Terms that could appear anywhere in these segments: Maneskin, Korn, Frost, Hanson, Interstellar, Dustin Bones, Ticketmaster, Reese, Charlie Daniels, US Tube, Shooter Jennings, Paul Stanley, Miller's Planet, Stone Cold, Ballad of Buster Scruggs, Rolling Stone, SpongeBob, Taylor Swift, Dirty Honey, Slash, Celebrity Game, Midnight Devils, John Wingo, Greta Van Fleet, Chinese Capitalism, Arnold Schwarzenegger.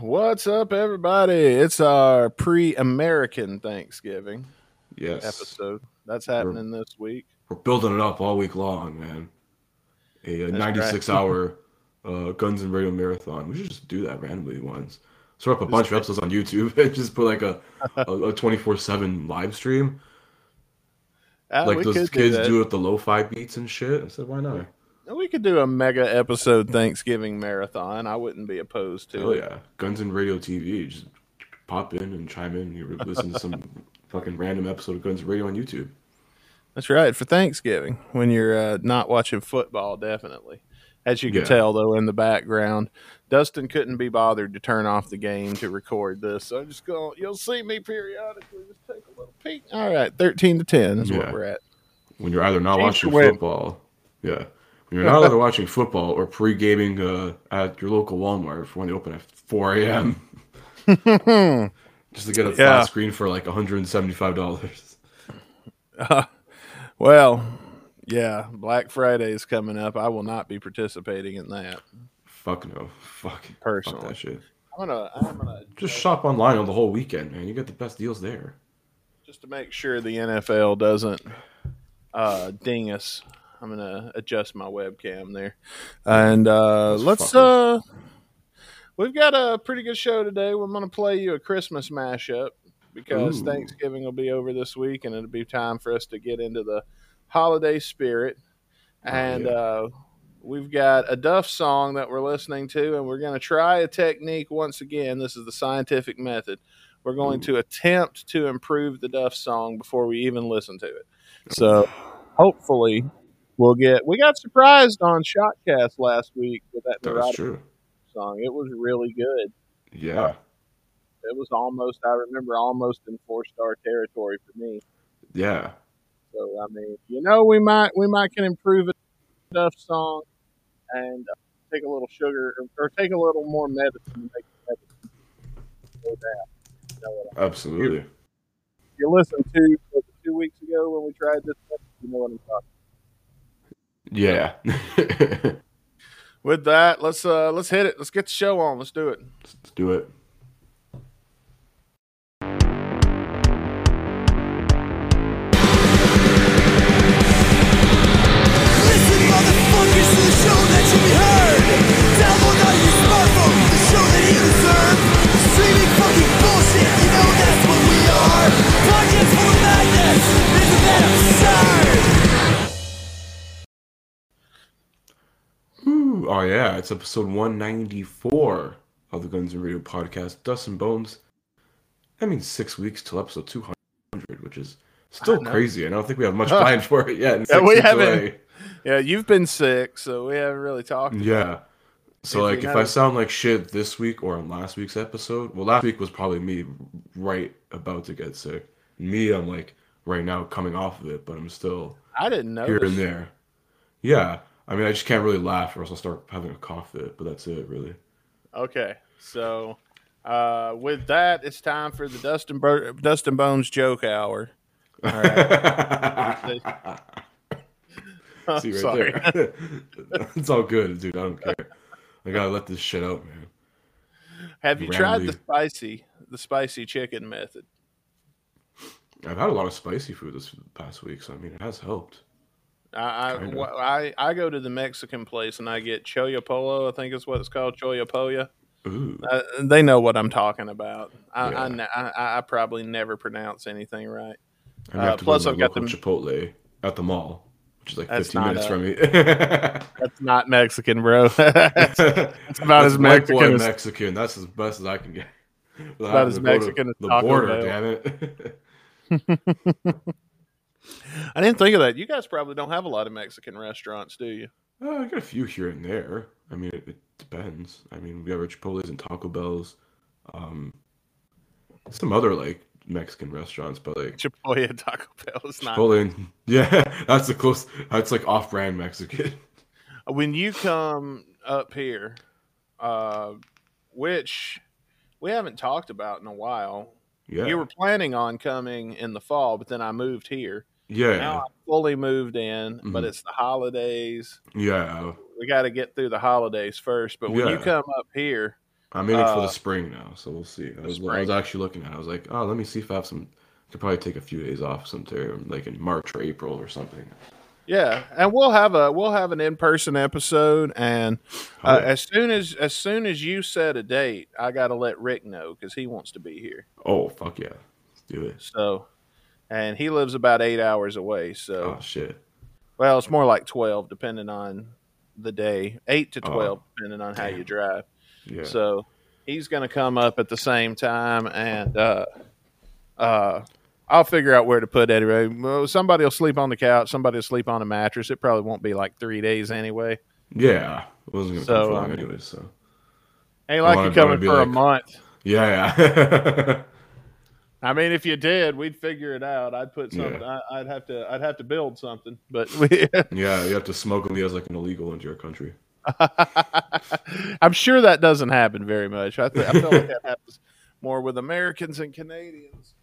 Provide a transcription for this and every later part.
What's up, everybody? It's our pre-American Thanksgiving episode. That's happening this week. We're building it up all week long, man. A 96-hour Guns and Radio marathon. We should just do that randomly once. Throw up a bunch of episodes on YouTube and just put like a 24/7 live stream. Like those kids do with the lo-fi beats and shit. I said, why not? We could do a mega episode Thanksgiving marathon. I wouldn't be opposed to it. Oh, yeah. Guns and Radio TV. Just pop in and chime in. You listen to some fucking random episode of Guns and Radio on YouTube. That's right. For Thanksgiving, when you're not watching football, definitely. As you can tell, though, in the background, Dustin couldn't be bothered to turn off the game to record this. So I'm just going, you'll see me periodically. Just take a little peek. All right. 13-10 is what we're at. When you're either not watching football. Yeah. You're not either watching football or pre-gaming at your local Walmart for when they open at 4 a.m. Just to get a flat screen for like $175. Black Friday is coming up. I will not be participating in that. Fuck no. Personally. Fuck that shit. I'm gonna just shop online on the whole weekend, man. You get the best deals there. Just to make sure the NFL doesn't ding us. I'm going to adjust my webcam there. And we've got a pretty good show today. We're going to play you a Christmas mashup because Thanksgiving will be over this week and it'll be time for us to get into the holiday spirit. And we've got a Duff song that we're listening to, and we're going to try a technique once again. This is the scientific method. We're going to attempt to improve the Duff song before we even listen to it. So hopefully... We got surprised on Shotcast last week with that Neurotic song. It was really good. Yeah. It was almost in 4-star territory for me. Yeah. So, I mean, we might can improve a Duff song and take a little sugar or take a little more medicine to make it better. Absolutely. You listened to 2 weeks ago when we tried this stuff, you know what I'm talking about. Yeah. With that, let's hit it. Let's get the show on. Let's do it. Let's do it. Listen, motherfuckers, to the show that should be heard. Download on your smartphone the show that you deserve. Streaming fucking bullshit. You know that's what we are. Podcasts full of madness. Isn't that absurd? Ooh, oh yeah, it's episode 194 of the Guns and Radio podcast, Dust and Bones. That means 6 weeks till episode 200, which is still crazy. I don't think we have much planned for it yet. Yeah, we haven't. Away. Yeah, you've been sick, so we haven't really talked. Yeah. So if I sound like shit this week or on last week's episode, well, last week was probably me right about to get sick. Me, I'm like right now coming off of it, but I'm still. I didn't know here and there. Yeah. I mean, I just can't really laugh or else I'll start having a cough fit, but that's it, really. Okay, so with that, it's time for the Dustin Bones joke hour. All right. See, right sorry. There. It's all good, dude. I don't care. I gotta let this shit out, man. Have you tried the spicy chicken method? I've had a lot of spicy food this past week, so I mean, it has helped. I go to the Mexican place and I get chollopolo. I think is what it's called, chollopoya. They know what I'm talking about. I probably never pronounce anything right. Plus, I've got the Chipotle at the mall, which is like 15 minutes from me. That's not Mexican, bro. It's about as Mexican as Mexican. That's as best as I can get. About as Mexican as the border. Damn it. I didn't think of that. You guys probably don't have a lot of Mexican restaurants, do you? I got a few here and there. I mean, it depends. I mean, we have our Chipotle's and Taco Bell's, some other like Mexican restaurants, but like Chipotle and Taco Bell is not. Yeah, that's the close. That's like off-brand Mexican. When you come up here, which we haven't talked about in a while. Yeah. You were planning on coming in the fall, but then I moved here. Yeah. Now I'm fully moved in, but it's the holidays. Yeah. We got to get through the holidays first. But when you come up here, I'm aiming for the spring now, so we'll see. That was what I was actually looking at. I was like, oh, let me see if I have some. I could probably take a few days off sometime, like in March or April or something. Yeah, and we'll have an in-person episode, and as soon as you set a date, I gotta let Rick know because he wants to be here. Oh fuck yeah, let's do it. So, and he lives about 8 hours away. So oh shit. Well, it's more like 12, depending on the day. 8 to 12, depending on how you drive. Yeah. So he's gonna come up at the same time, and I'll figure out where to put it anyway. Somebody will sleep on the couch. Somebody will sleep on a mattress. It probably won't be like 3 days anyway. Yeah. It wasn't going to be long anyway, so. Ain't like you coming for a month. Yeah. I mean, if you did, we'd figure it out. I'd put something. Yeah. I'd have to build something. But yeah, you have to smuggle me as like an illegal into your country. I'm sure that doesn't happen very much. I feel like that happens more with Americans and Canadians.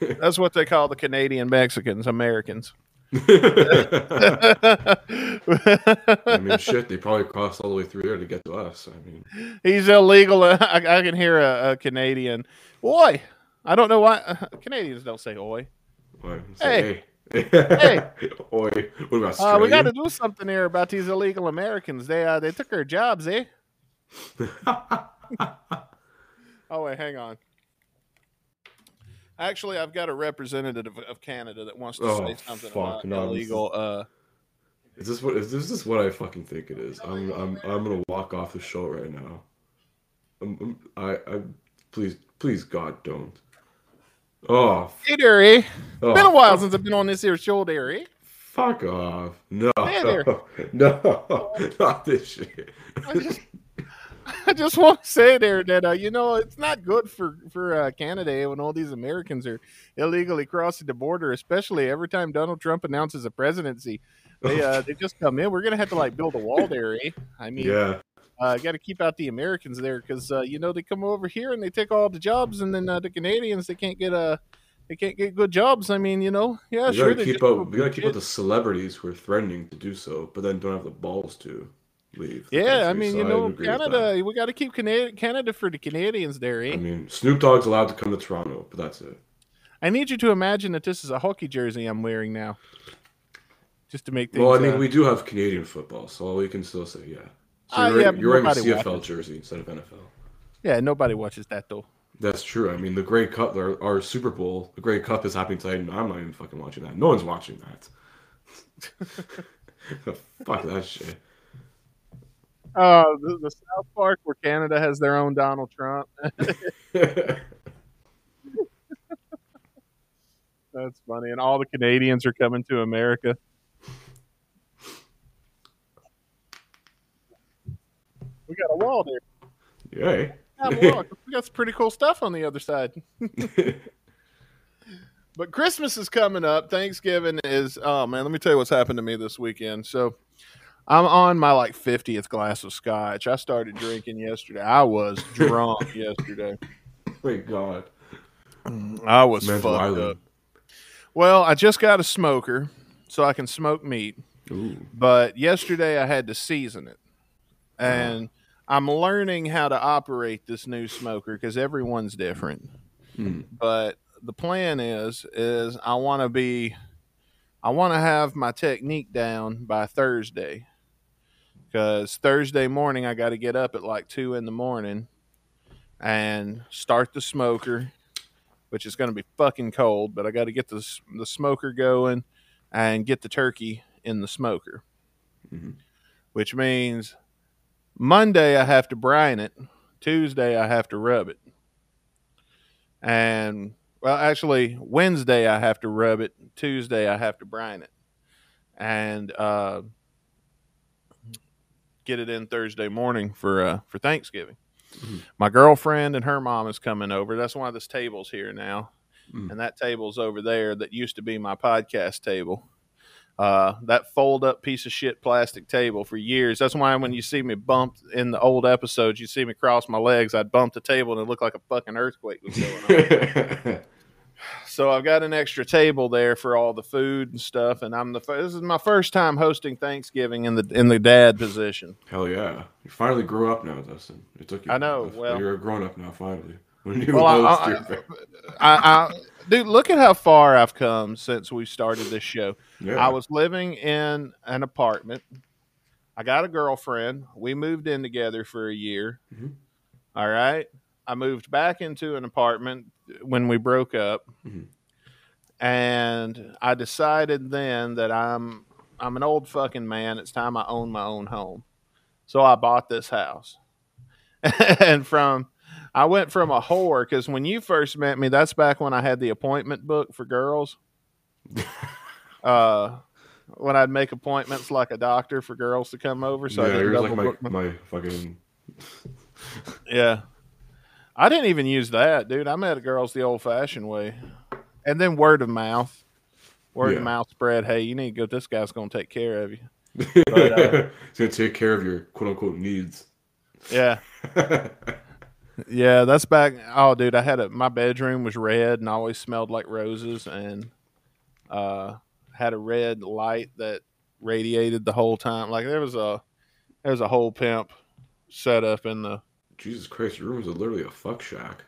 That's what they call the Canadian Mexicans, Americans. I mean, shit, they probably crossed all the way through there to get to us. I mean, he's illegal. I can hear a Canadian. Oi! I don't know why. Canadians don't say oi. Oi. Say, hey. Oi. What about Australia? We got to do something here about these illegal Americans. They took our jobs, eh? Oh, wait, hang on. Actually, I've got a representative of Canada that wants to say something about illegal. Is this what I fucking think it is? I'm gonna walk off the show right now. I please God don't. Oh, hey, Derry. Oh, been a while since I've been on this here show, Derry. Fuck off! No, hey, no, not this shit. I just want to say there that it's not good for Canada when all these Americans are illegally crossing the border, especially every time Donald Trump announces a presidency. They just come in. We're gonna have to like build a wall there, eh? I mean, got to keep out the Americans there because they come over here and they take all the jobs, and then the Canadians they can't get good jobs. I mean, we gotta keep up the celebrities who are threatening to do so, but then don't have the balls to. Yeah, I mean, Canada, we got to keep Canada for the Canadians there, eh? I mean, Snoop Dogg's allowed to come to Toronto, but that's it. I need you to imagine that this is a hockey jersey I'm wearing now. Just to make things... Well, I mean, we do have Canadian football, so we can still say, yeah. So you're wearing a CFL jersey instead of NFL. Yeah, nobody watches that, though. That's true. I mean, the Grey Cup, our Super Bowl, the Grey Cup is happening tonight, and I'm not even fucking watching that. No one's watching that. Fuck that shit. The South Park where Canada has their own Donald Trump. That's funny. And all the Canadians are coming to America. We got a wall there. Yay. We got some pretty cool stuff on the other side. But Christmas is coming up. Thanksgiving is, oh man, let me tell you what's happened to me this weekend. So I'm on my, 50th glass of scotch. I started drinking yesterday. I was drunk yesterday. Thank God. I was fucked up. Well, I just got a smoker, so I can smoke meat. Ooh. But yesterday I had to season it. And I'm learning how to operate this new smoker because everyone's different. Mm. But the plan is I want to have my technique down by Thursday. Because Thursday morning, I got to get up at 2 in the morning and start the smoker, which is going to be fucking cold. But I got to get the smoker going and get the turkey in the smoker, which means Monday I have to brine it. Tuesday I have to rub it. And, well, actually, Wednesday I have to rub it. Tuesday I have to brine it. And, get it in Thursday morning for Thanksgiving. Mm-hmm. My girlfriend and her mom is coming over. That's why this table's here now. Mm-hmm. And that table's over there that used to be my podcast table. That fold up piece of shit plastic table for years. That's why when you see me bumped in the old episodes, you see me cross my legs. I'd bump the table and it looked like a fucking earthquake was going on. So I've got an extra table there for all the food and stuff. And I'm this is my first time hosting Thanksgiving in the dad position. Hell yeah. You finally grew up now, Dustin. It took you. I know. Well, you're a grown up now. Finally. When you dude, look at how far I've come since we started this show. Yeah. I was living in an apartment. I got a girlfriend. We moved in together for a year. Mm-hmm. All right. I moved back into an apartment when we broke up. Mm-hmm. And I decided then that I'm an old fucking man. It's time I own my own home. So I bought this house. And I went from a whore, because when you first met me, that's back when I had the appointment book for girls. When I'd make appointments like a doctor for girls to come over. So yeah, I was like my fucking... Yeah. I didn't even use that, dude. I met girls the old-fashioned way. And then word of mouth. Word of mouth spread. Hey, you need to go. This guy's going to take care of you. But, he's going to take care of your quote-unquote needs. Yeah. Yeah, that's back. Oh, dude, I had my bedroom was red and always smelled like roses, and had a red light that radiated the whole time. Like there was a whole pimp set up in the... Jesus Christ, your room was literally a fuck shack.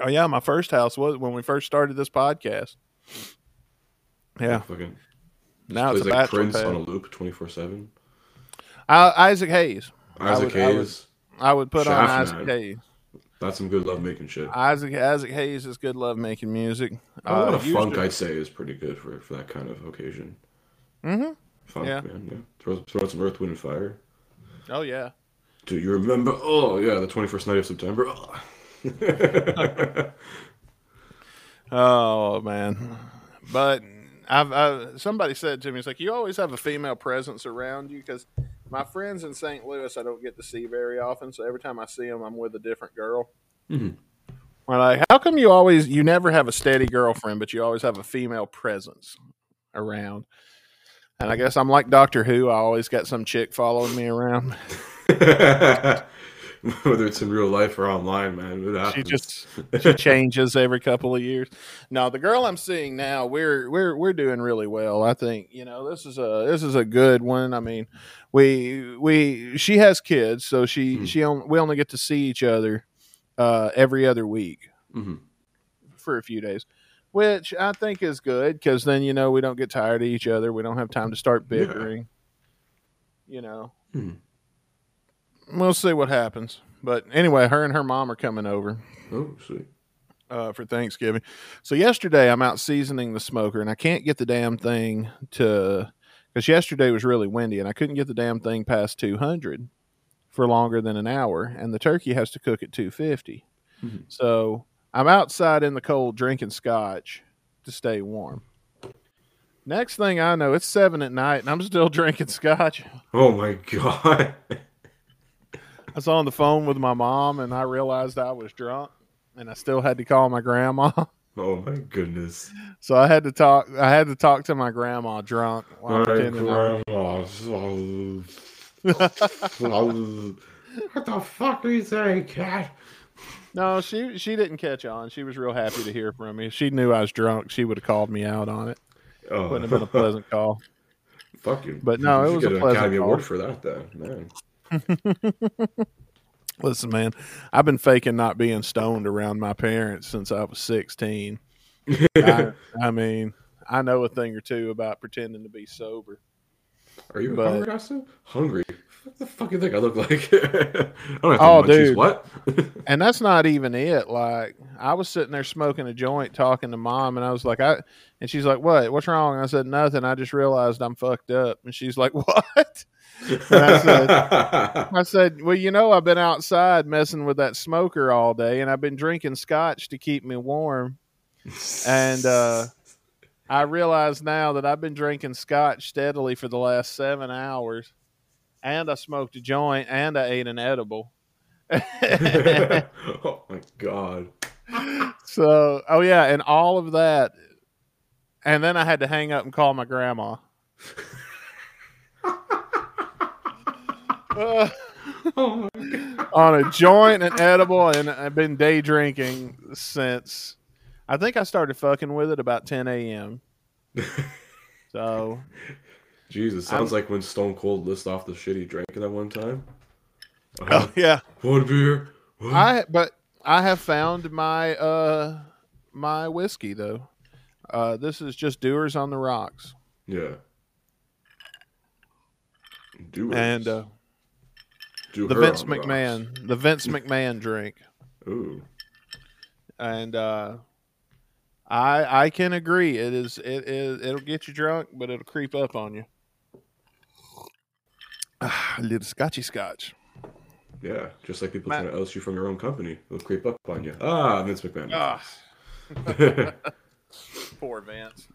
Oh yeah, my first house was when we first started this podcast. Yeah, fucking. Now it's like Prince on a loop 24/7. Isaac Hayes. I would put Shaft on Isaac Man. Hayes. That's some good love making shit. Isaac Hayes is good love making music. A lot of funk, I'd say, is pretty good for that kind of occasion. Mm-hmm. Funk, yeah. Man. Yeah. Throw out some Earth, Wind, and Fire. Oh yeah. Do you remember? Oh, yeah, the 21st night of September. Oh, oh man. But somebody said to me, it's like, you always have a female presence around you, because my friends in St. Louis I don't get to see very often, so every time I see them, I'm with a different girl. Mm-hmm. We're like, how come you never have a steady girlfriend, but you always have a female presence around? And I guess I'm like Doctor Who. I always got some chick following me around. Whether it's in real life or online, man, she changes every couple of years. Now, the girl I'm seeing now, we're doing really well. I think, you know, this is a good one. I mean, she has kids, so we only get to see each other every other week for a few days, which I think is good, because then, you know, we don't get tired of each other. We don't have time to start bickering. Yeah. You know. Mm-hmm. We'll see what happens. But anyway, her and her mom are coming over. Oh, sweet. For Thanksgiving. So yesterday I'm out seasoning the smoker, and I can't get the damn thing because yesterday was really windy, and I couldn't get the damn thing past 200 for longer than an hour, and the turkey has to cook at 250. Mm-hmm. So I'm outside in the cold drinking scotch to stay warm. Next thing I know, it's 7 p.m, and I'm still drinking scotch. Oh my God. I was on the phone with my mom, and I realized I was drunk, and I still had to call my grandma. Oh my goodness! So I had to talk. I had to talk to my grandma drunk. My grandma. What the fuck are you saying, Cat? No, she didn't catch on. She was real happy to hear from me. If she knew I was drunk, she would have called me out on it. Oh. Wouldn't have been a pleasant call. Fuck you. But no, it was a pleasant call. You should get an Academy Award for that, though, man. Listen, man, I've been faking not being stoned around my parents since I was 16. I mean, I know a thing or two about pretending to be sober. Are you hungry, Dustin? Hungry? What the fuck do you think I look like? I don't have to munchies. What? And that's not even it. Like, I was sitting there smoking a joint, talking to mom, and I was like, and she's like, "What? What's wrong?" And I said, "Nothing. I just realized I'm fucked up." And she's like, "What?" And I said, well, you know, I've been outside messing with that smoker all day, and I've been drinking scotch to keep me warm. And I realize now that I've been drinking scotch steadily for the last 7 hours, and I smoked a joint, and I ate an edible. Oh, my God. So, oh, yeah, and all of that. And then I had to hang up and call my grandma. Oh on a joint, an edible, and I've been day drinking since I think I started fucking with it about 10 a.m. So, Jesus, sounds like when Stone Cold lists off the shit he drank at that one time. Oh yeah, one beer. One. I have found my my whiskey though. This is just Dewar's on the rocks. Yeah. Dewar's. And the Vince McMahon, rocks. The Vince McMahon drink. Ooh. And I can agree. It'll get you drunk, but it'll creep up on you. A little scotchy scotch. Yeah, just like people trying to oust you from your own company. They'll creep up on you. Ah, Vince McMahon. Ah. Poor Vince.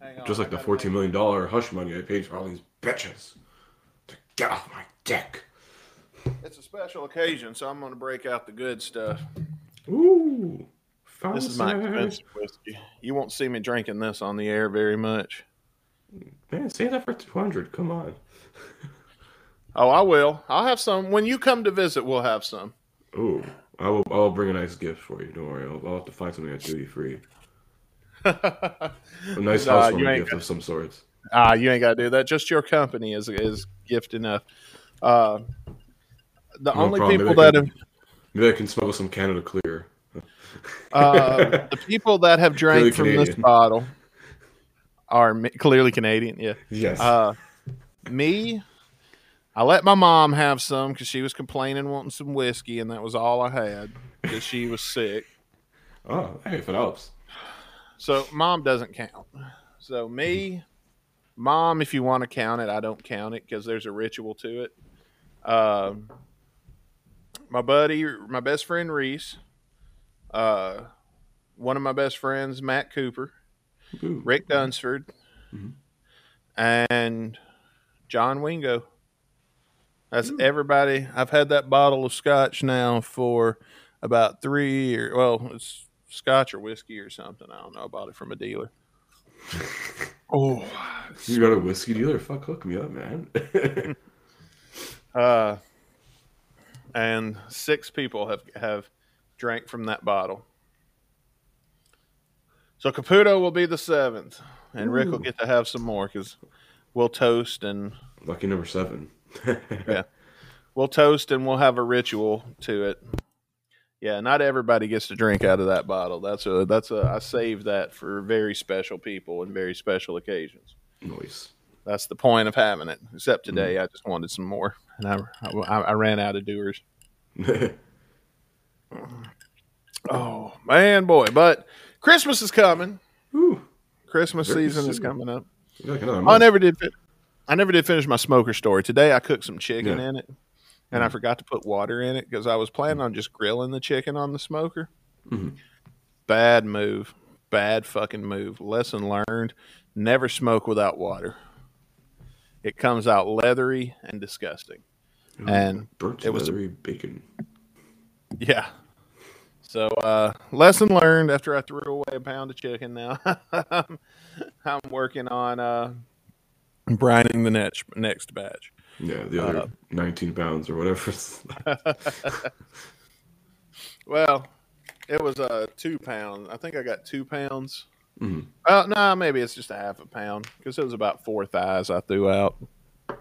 Hang on, just like the $14 million hush money I paid for all these bitches to get off my dick. It's a special occasion, so I'm going to break out the good stuff. Ooh. This is my expensive whiskey. You won't see me drinking this on the air very much. Man, say that for 200. Come on. Oh, I will. I'll have some. When you come to visit, we'll have some. Ooh. I'll bring a nice gift for you. Don't worry. I'll have to find something that's duty free. A nice housewarming gift of some sorts. You ain't got to do that. Just your company is gift enough. Maybe I can smuggle some Canada Clear. The people that have drank from this bottle are clearly Canadian. Yeah. Yes. I let my mom have some because she was complaining wanting some whiskey, and that was all I had because she was sick. Oh, hey, if it helps. So mom doesn't count. So me, mom, if you want to count it, I don't count it because there's a ritual to it. My best friend Reese, one of my best friends, Matt Cooper, Ooh. Rick Dunsford, mm-hmm. and John Wingo. That's Ooh. Everybody. I've had that bottle of scotch now for about 3 years. Well, it's scotch or whiskey or something. I don't know. I bought it from a dealer. Oh, you got a whiskey dealer? Fuck, hook me up, man. And 6 people have drank from that bottle. So Caputo will be the 7th, and Ooh. Rick will get to have some more because we'll toast and lucky number 7. Yeah, we'll toast and we'll have a ritual to it. Yeah, not everybody gets to drink out of that bottle. I save that for very special people and very special occasions. Nice. That's the point of having it. Except today, I just wanted some more, and I ran out of Dewar's. Oh man, boy! But Christmas is coming. Ooh, Christmas season is coming up. Like I never did finish my smoker story. Today I cooked some chicken in it, and I forgot to put water in it because I was planning on just grilling the chicken on the smoker. Mm-hmm. Bad move. Bad fucking move. Lesson learned. Never smoke without water. It comes out leathery and disgusting. Mm-hmm. And it was leathery bacon. Yeah. So, lesson learned after I threw away a pound of chicken. Now I'm working on... brining the next batch. Yeah, the other 19 pounds or whatever. Well, it was 2 pounds. I think I got 2 pounds. Mm-hmm. Well, no, maybe it's just a half a pound because it was about 4 thighs I threw out. Yeah,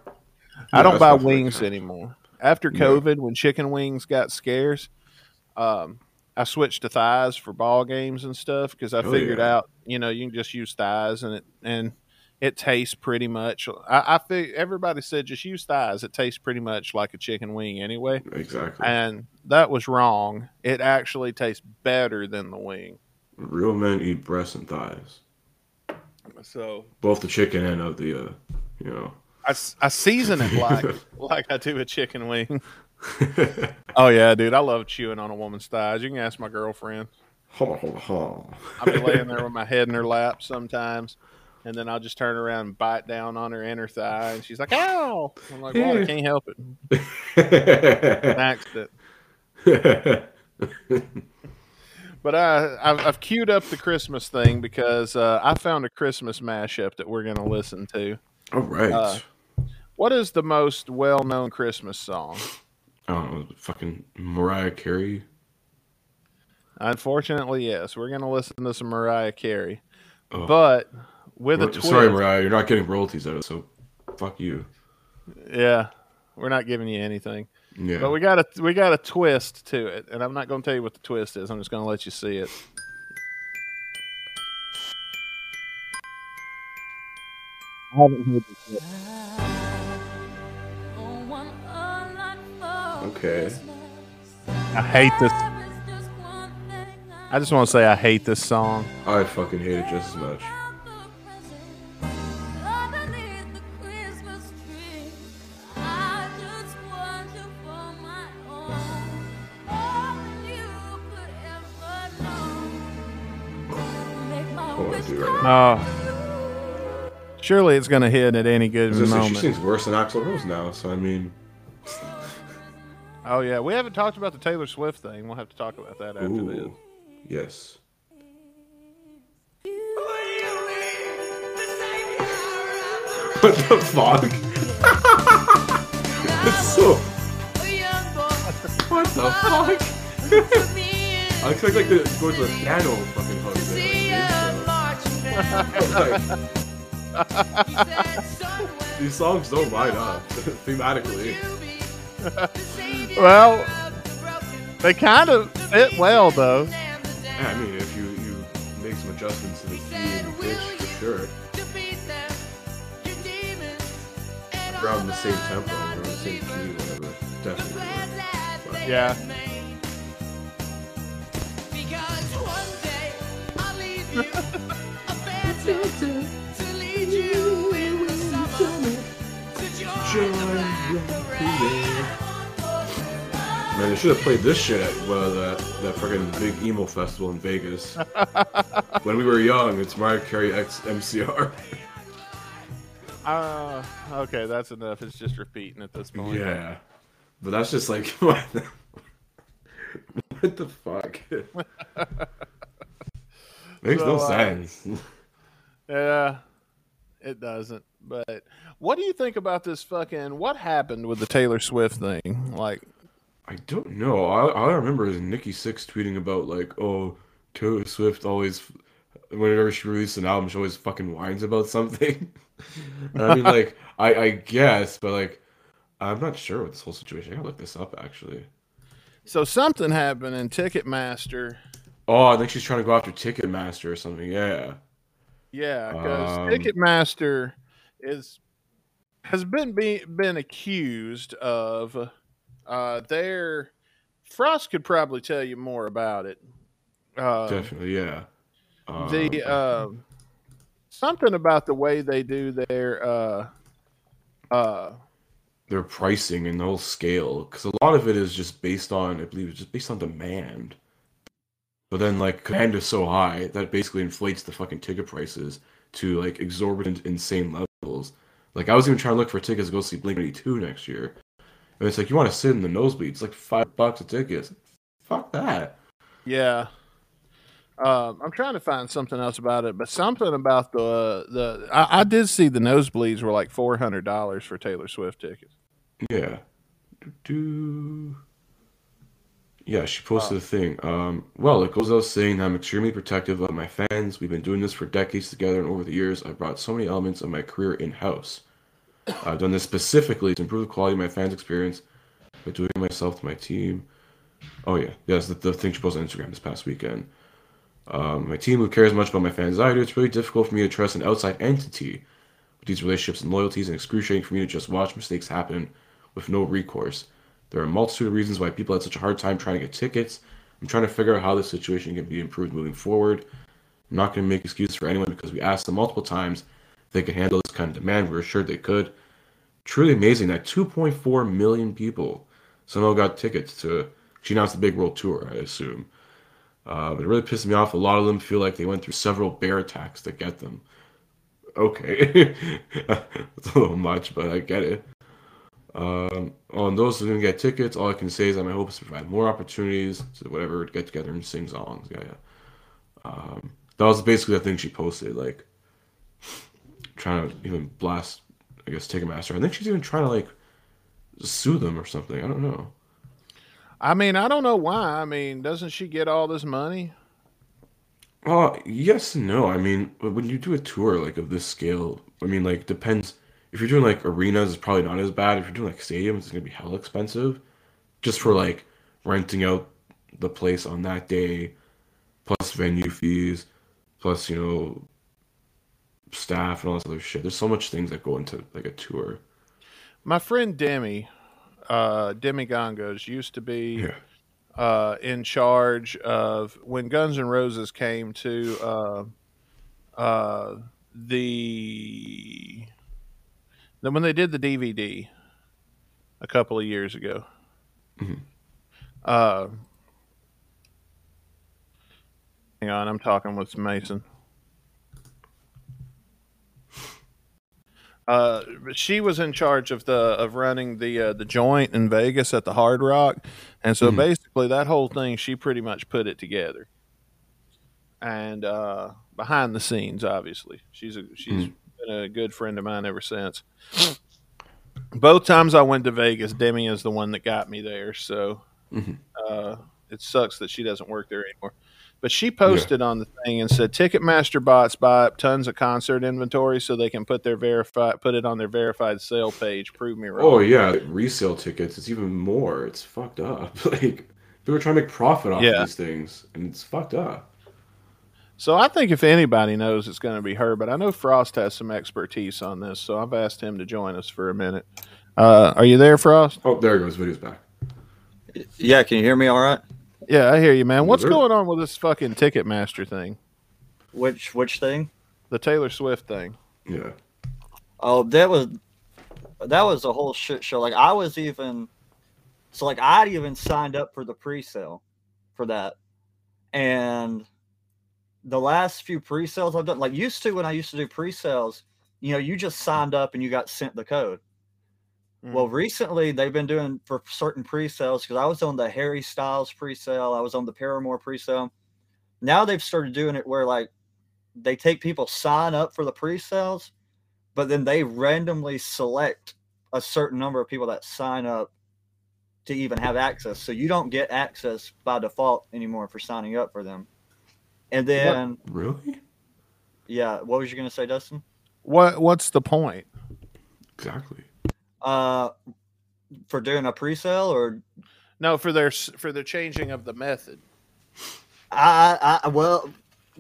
I don't buy wings anymore. After COVID, when chicken wings got scarce, I switched to thighs for ball games and stuff because I figured out, you can just use thighs and it tastes pretty much. I think everybody said just use thighs. It tastes pretty much like a chicken wing anyway. Exactly. And that was wrong. It actually tastes better than the wing. Real men eat breasts and thighs. So both the chicken and of the, I season it like I do a chicken wing. Oh yeah, dude, I love chewing on a woman's thighs. You can ask my girlfriend. I'll be laying there with my head in her lap sometimes. And then I'll just turn around and bite down on her inner thigh. And she's like, ow. I'm like, well, I can't help it. An accident. But I've queued up the Christmas thing because I found a Christmas mashup that we're going to listen to. All right. What is the most well-known Christmas song? I don't know. Fucking Mariah Carey. Unfortunately, yes. We're going to listen to some Mariah Carey. Oh. But with a twist. Sorry, Mariah, you're not getting royalties out of it, so fuck you. Yeah, we're not giving you anything. Yeah. But we got a twist to it, and I'm not going to tell you what the twist is. I'm just going to let you see it. I haven't heard this yet. Okay. I hate this. I just want to say I hate this song. I fucking hate it just as much. Oh, surely it's going to hit at any good moment. She seems worse than Axl Rose now, so I mean. Oh, yeah. We haven't talked about the Taylor Swift thing. We'll have to talk about that after this. Yes. What the fuck? It's so... What the fuck? I expect like to go to the piano fucking hug like, these songs don't line up thematically. Well, they kind of fit well, though. Yeah, I mean, if you make some adjustments to the key and the pitch, for sure. Around the same tempo, around the same key, whatever. Definitely. But, yeah. Man, they should have played this shit at one of that freaking big emo festival in Vegas. When we were young, it's Mariah Carey X MCR. Okay, that's enough. It's just repeating at this point. Yeah. But that's just like, what the fuck? Makes no sense. Yeah, it doesn't. But what do you think about this fucking? What happened with the Taylor Swift thing? Like, I don't know. All I remember is Nikki Sixx tweeting about like, oh, Taylor Swift always, whenever she releases an album, she always fucking whines about something. And I mean, like, I guess, but like, I'm not sure with this whole situation. I gotta look this up actually. So something happened in Ticketmaster. Oh, I think she's trying to go after Ticketmaster or something. Yeah. Yeah, because Ticketmaster has been accused of their... Frost could probably tell you more about it. Definitely, yeah. Something about the way they do their pricing and the whole scale, because a lot of it is just based on, I believe, it's just based on demand. But then, like, demand is so high that basically inflates the fucking ticket prices to, like, exorbitant, insane levels. Like, I was even trying to look for tickets to go see Blink-182 next year. And it's like, you want to sit in the nosebleed. It's like $5 a ticket. Fuck that. Yeah. I'm trying to find something else about it, but something about I did see the nosebleeds were like $400 for Taylor Swift tickets. Yeah. Yeah, she posted a thing. Well, it goes without saying that I'm extremely protective of my fans. We've been doing this for decades together, and over the years, I've brought so many elements of my career in-house. I've done this specifically to improve the quality of my fans' experience by doing it myself to my team. Oh, yeah. Yes, the thing she posted on Instagram this past weekend. My team, who cares much about my fans as I do, it's really difficult for me to trust an outside entity with these relationships and loyalties, and excruciating for me to just watch mistakes happen with no recourse. There are a multitude of reasons why people had such a hard time trying to get tickets. I'm trying to figure out how this situation can be improved moving forward. I'm not going to make excuses for anyone because we asked them multiple times if they could handle this kind of demand. We were assured they could. Truly amazing that 2.4 million people somehow got tickets to... She announced the big world tour, I assume. But it really pissed me off. A lot of them feel like they went through several bear attacks to get them. Okay. That's a little much, but I get it. On those who didn't get tickets, all I can say is that my hope is to provide more opportunities to whatever to get together and sing songs. Yeah. That was basically the thing she posted, like trying to even blast, I guess, Ticketmaster. I think she's even trying to like sue them or something. I don't know. I mean, I don't know why. I mean, doesn't she get all this money? Yes and no. I mean, when you do a tour, like, of this scale, I mean, like, depends. If you're doing, like, arenas, it's probably not as bad. If you're doing, like, stadiums, it's going to be hella expensive. Just for, like, renting out the place on that day, plus venue fees, plus, you know, staff and all this other shit. There's so much things that go into, like, a tour. My friend Demi, Demi Gongos, used to be... Yeah. In charge of when Guns and Roses came to then when they did the DVD a couple of years ago, mm-hmm. Hang on, I'm talking with Mason. She was in charge of running the joint in Vegas at the Hard Rock, and so basically that whole thing, she pretty much put it together. And behind the scenes, obviously, she's been a good friend of mine ever since. Both times I went to Vegas, Demi is the one that got me there. So it sucks that she doesn't work there anymore. But she posted on the thing and said, Ticketmaster bots buy up tons of concert inventory so they can put their put it on their verified sale page. Prove me wrong. Oh, yeah. Resale tickets. It's even more. It's fucked up. Like, people are trying to make profit off these things, and it's fucked up. So I think if anybody knows, it's going to be her. But I know Frost has some expertise on this, so I've asked him to join us for a minute. Are you there, Frost? Oh, there it goes. Video's back. Yeah, can you hear me all right? Yeah, I hear you, man. What's going on with this fucking Ticketmaster thing? Which thing? The Taylor Swift thing. Yeah. Oh, that was a whole shit show. Like, I'd even signed up for the pre-sale for that. And the last few pre-sales I've done, like, used to when I used to do pre-sales, you know, you just signed up and you got sent the code. Well, recently they've been doing for certain pre-sales, because I was on the Harry Styles pre-sale, I was on the Paramore pre-sale. Now they've started doing it where, like, they take people sign up for the pre-sales, but then they randomly select a certain number of people that sign up to even have access. So you don't get access by default anymore for signing up for them. And then... What? Really? Yeah. What was you going to say, Dustin? What's the point? Exactly. For doing a pre-sale or no, for their changing of the method.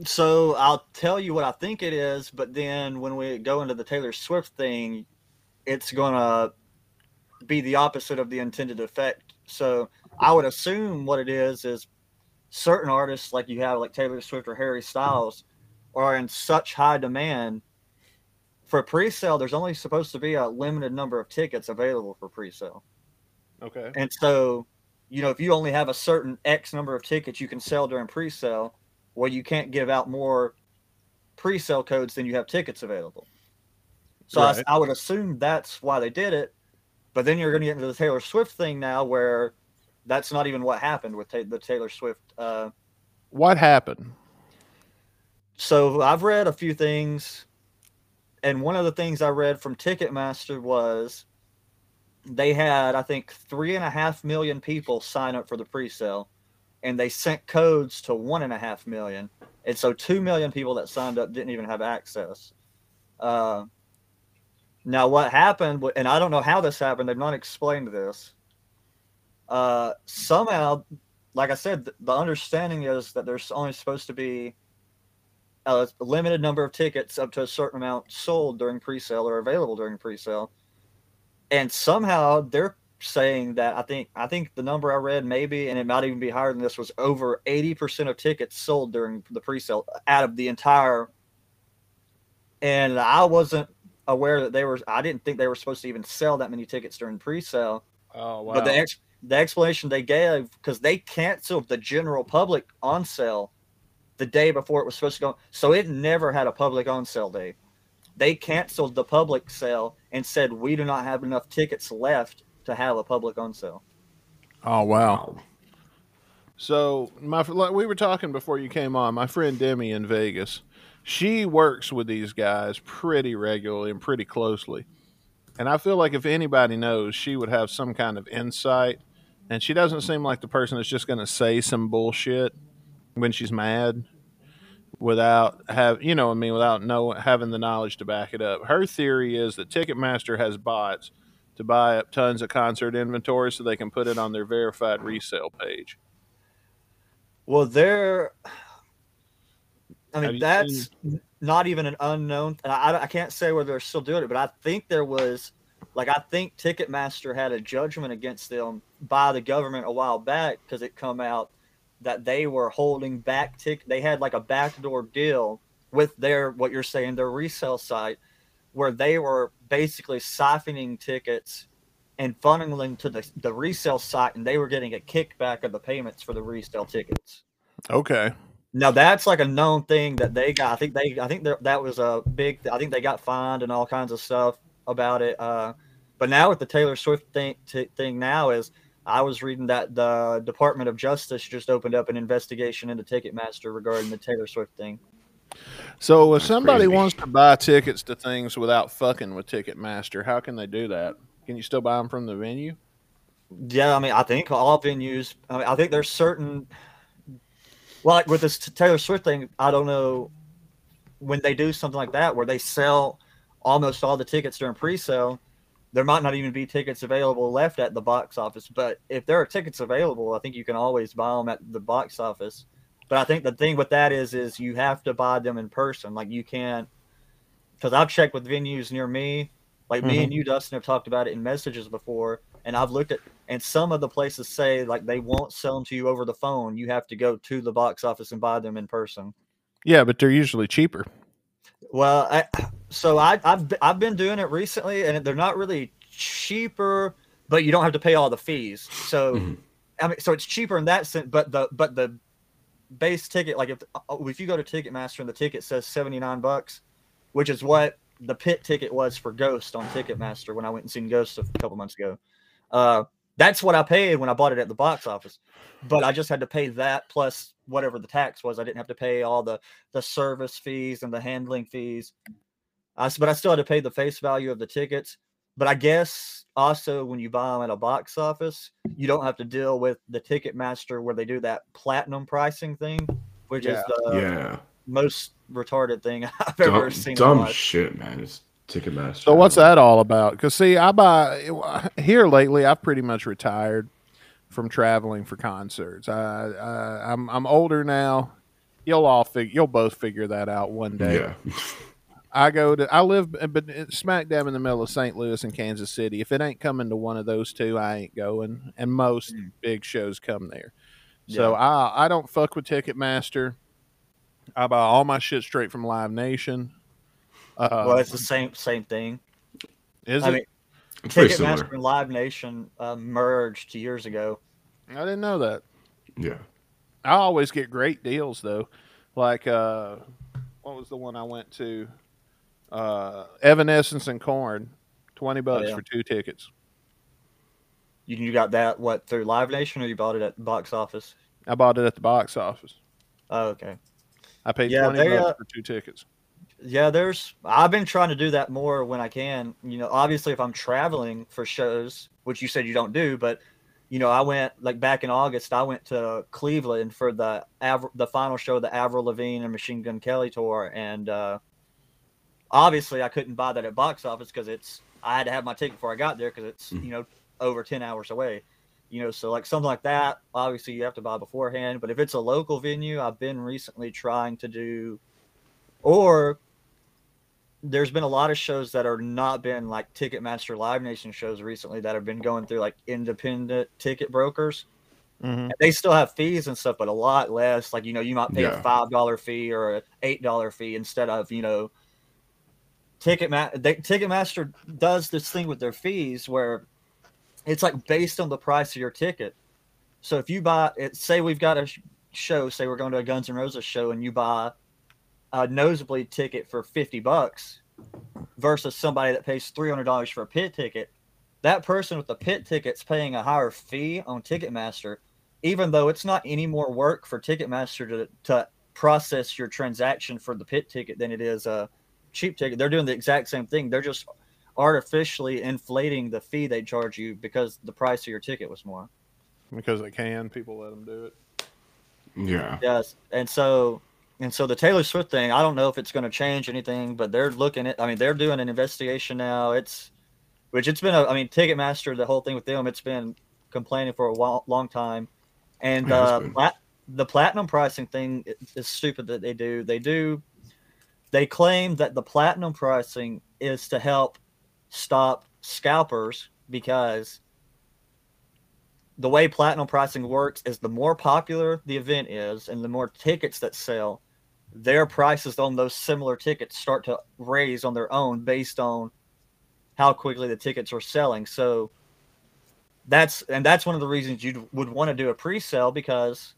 So I'll tell you what I think it is, but then when we go into the Taylor Swift thing, it's gonna be the opposite of the intended effect. So I would assume what it is certain artists, like you have like Taylor Swift or Harry Styles, are in such high demand. For pre-sale, there's only supposed to be a limited number of tickets available for pre-sale. Okay. And so, you know, if you only have a certain X number of tickets you can sell during pre-sale, well, you can't give out more pre-sale codes than you have tickets available. So right. I would assume that's why they did it. But then you're going to get into the Taylor Swift thing now, where that's not even what happened with the Taylor Swift. What happened? So I've read a few things. And one of the things I read from Ticketmaster was they had, I think, 3.5 million people sign up for the pre-sale, and they sent codes to 1.5 million. And so 2 million people that signed up didn't even have access. Now what happened, and I don't know how this happened, they've not explained this. Somehow, like I said, the understanding is that there's only supposed to be a limited number of tickets up to a certain amount sold during pre-sale or available during pre-sale. And somehow they're saying that I think the number I read, maybe, and it might even be higher than this, was over 80% of tickets sold during the pre-sale out of the entire. And I wasn't aware that I didn't think they were supposed to even sell that many tickets during pre-sale. Oh, wow. But the explanation they gave, because they canceled the general public on sale the day before it was supposed to go. So it never had a public on sale day. They canceled the public sale and said, we do not have enough tickets left to have a public on sale. Oh, wow. So we were talking before you came on, my friend Demi in Vegas, she works with these guys pretty regularly and pretty closely. And I feel like if anybody knows, she would have some kind of insight And she doesn't seem like the person that's just going to say some bullshit when she's mad without having the knowledge to back it up. Her theory is that Ticketmaster has bots to buy up tons of concert inventory so they can put it on their verified resale page. Well, that's not even an unknown. I can't say whether they're still doing it, but I think there was, I think Ticketmaster had a judgment against them by the government a while back because it come out that they were holding back they had a backdoor deal with their resale site where they were basically siphoning tickets and funneling to the resale site, and they were getting a kickback of the payments for the resale tickets. Okay. Now that's a known thing that they got. That was a big. I think they got fined and all kinds of stuff about it. But now with the Taylor Swift thing now is, I was reading that the Department of Justice just opened up an investigation into Ticketmaster regarding the Taylor Swift thing. So if somebody wants to buy tickets to things without fucking with Ticketmaster, how can they do that? Can you still buy them from the venue? Yeah, I think all venues. I think there's certain. Like with this Taylor Swift thing, I don't know when they do something like that where they sell almost all the tickets during pre-sale, there might not even be tickets available left at the box office. But if there are tickets available, I think you can always buy them at the box office. But I think the thing with that is you have to buy them in person. You can't, because I've checked with venues near me. Me and you, Dustin, have talked about it in messages before. And I've looked at, and some of the places say they won't sell them to you over the phone. You have to go to the box office and buy them in person. Yeah, but they're usually cheaper. Well, I've been doing it recently, and they're not really cheaper, but you don't have to pay all the fees. So so it's cheaper in that sense. But the base ticket, if you go to Ticketmaster and the ticket says $79, which is what the pit ticket was for Ghost on Ticketmaster when I went and seen Ghost a couple months ago. That's what I paid when I bought it at the box office, but I just had to pay that plus whatever the tax was. I didn't have to pay all the service fees and the handling fees. But I still had to pay the face value of the tickets. But I guess also when you buy them at a box office, you don't have to deal with the Ticketmaster where they do that platinum pricing thing, which is the most retarded thing I've ever seen. Dumb shit, man. It's Ticketmaster. So what's that all about? Because here lately, I've pretty much retired from traveling for concerts. I'm older now. You'll both figure that out one day. Yeah. I live smack dab in the middle of St. Louis and Kansas City. If it ain't coming to one of those two, I ain't going. And most big shows come there. So I don't fuck with Ticketmaster. I buy all my shit straight from Live Nation. Well, it's the same thing. Is it? I mean, Ticketmaster and Live Nation merged years ago. I didn't know that. Yeah. I always get great deals, though. What was the one I went to? Evanescence and Korn. $20 for two tickets. You got that, through Live Nation, or you bought it at the box office? I bought it at the box office. Oh, okay. I paid $20 for two tickets. Yeah, I've been trying to do that more when I can. Obviously if I'm traveling for shows, which you said you don't do, but I went back in August, I went to Cleveland for the final show of the Avril Lavigne and Machine Gun Kelly tour, and obviously I couldn't buy that at box office because I had to have my ticket before I got there because it's over 10 hours away. So something like that, obviously you have to buy beforehand. But if it's a local venue, I've been recently trying to do, or there's been a lot of shows that are not been Ticketmaster Live Nation shows recently that have been going through independent ticket brokers. Mm-hmm. And they still have fees and stuff, but a lot less. You might pay a $5 fee or an $8 fee instead of, Ticketmaster does this thing with their fees where it's based on the price of your ticket. So if you buy it, say we've got a show, say we're going to a Guns and Roses show and you buy a nosebleed ticket for $50 versus somebody that pays $300 for a pit ticket, that person with the pit ticket's paying a higher fee on Ticketmaster, even though it's not any more work for Ticketmaster to process your transaction for the pit ticket than it is a cheap ticket. They're doing the exact same thing. They're just artificially inflating the fee they charge you because the price of your ticket was more. because they can. People let them do it. Yeah. Yes, and so the Taylor Swift thing, I don't know if it's going to change anything, but they're looking at. I mean, they're doing an investigation now. It's been Ticketmaster, the whole thing with them, it's been complaining for a long time, and the platinum pricing thing is stupid that they do. They claim that the platinum pricing is to help stop scalpers because the way platinum pricing works is the more popular the event is and the more tickets that sell, their prices on those similar tickets start to raise on their own based on how quickly the tickets are selling. So that's one of the reasons you would want to do a pre-sale, because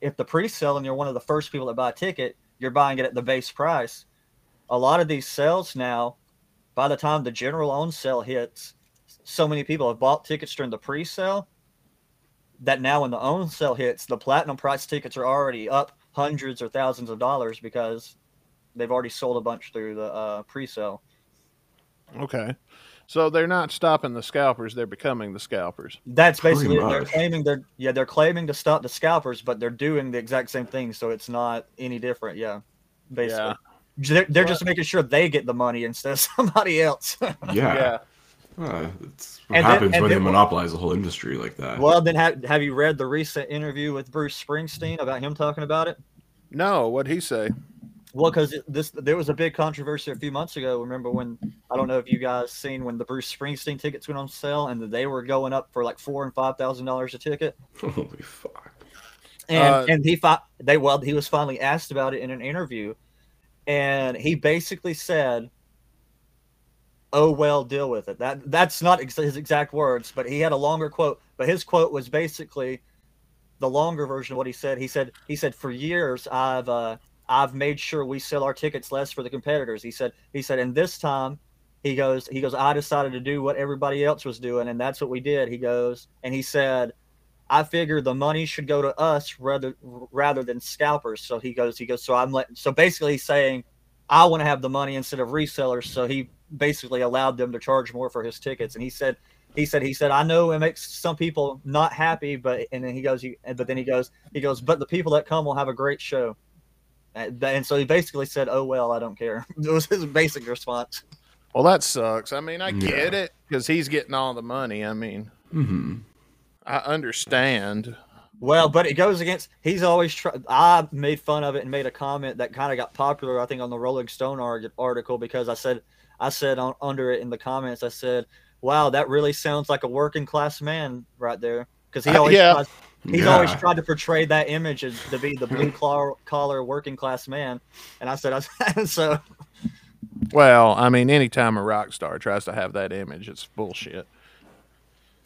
if the pre-sale and you're one of the first people that buy a ticket, you're buying it at the base price. A lot of these sales now, by the time the general on sale hits, so many people have bought tickets during the pre-sale that now when the on sale hits, the platinum price tickets are already up hundreds or thousands of dollars because they've already sold a bunch through the pre-sale. Okay. So they're not stopping the scalpers, they're becoming the scalpers. That's basically it. They're claiming they're claiming to stop the scalpers, but they're doing the exact same thing, so it's not any different, basically. Yeah. They're just making sure they get the money instead of somebody else. Yeah. It's what happens when they monopolize the whole industry like that. Well, then have you read the recent interview with Bruce Springsteen about him talking about it? No, what'd he say? Well, because there was a big controversy a few months ago. Remember when, I don't know if you guys seen when the Bruce Springsteen tickets went on sale and they were going up for like $4,000 and $5,000 a ticket? Holy fuck. And he was finally asked about it in an interview. And he basically said, "Oh, well, deal with it." That's not his exact words, but he had a longer quote. But his quote was basically the longer version of what he said. He said, "For years, I've made sure we sell our tickets less for the competitors." He said, "And this time," he goes, "I decided to do what everybody else was doing, and that's what we did." He said, "I figure the money should go to us rather than scalpers." So he goes, so basically he's saying, "I want to have the money instead of resellers." So he basically allowed them to charge more for his tickets. And he said, "I know it makes some people not happy, but the people that come will have a great show." And so he basically said, "Oh, well, I don't care." It was his basic response. Well, that sucks. I mean, I get it, because he's getting all the money. I mean, I understand. Well, but it goes against, he's always tried. I made fun of it and made a comment that kind of got popular, I think, on the Rolling Stone article, because I said under it in the comments, I said, "Wow, that really sounds like a working class man right there." Because he always tries. He's always tried to portray that image as to be the blue-collar working-class man. And I said, so... Well, I mean, anytime a rock star tries to have that image, it's bullshit.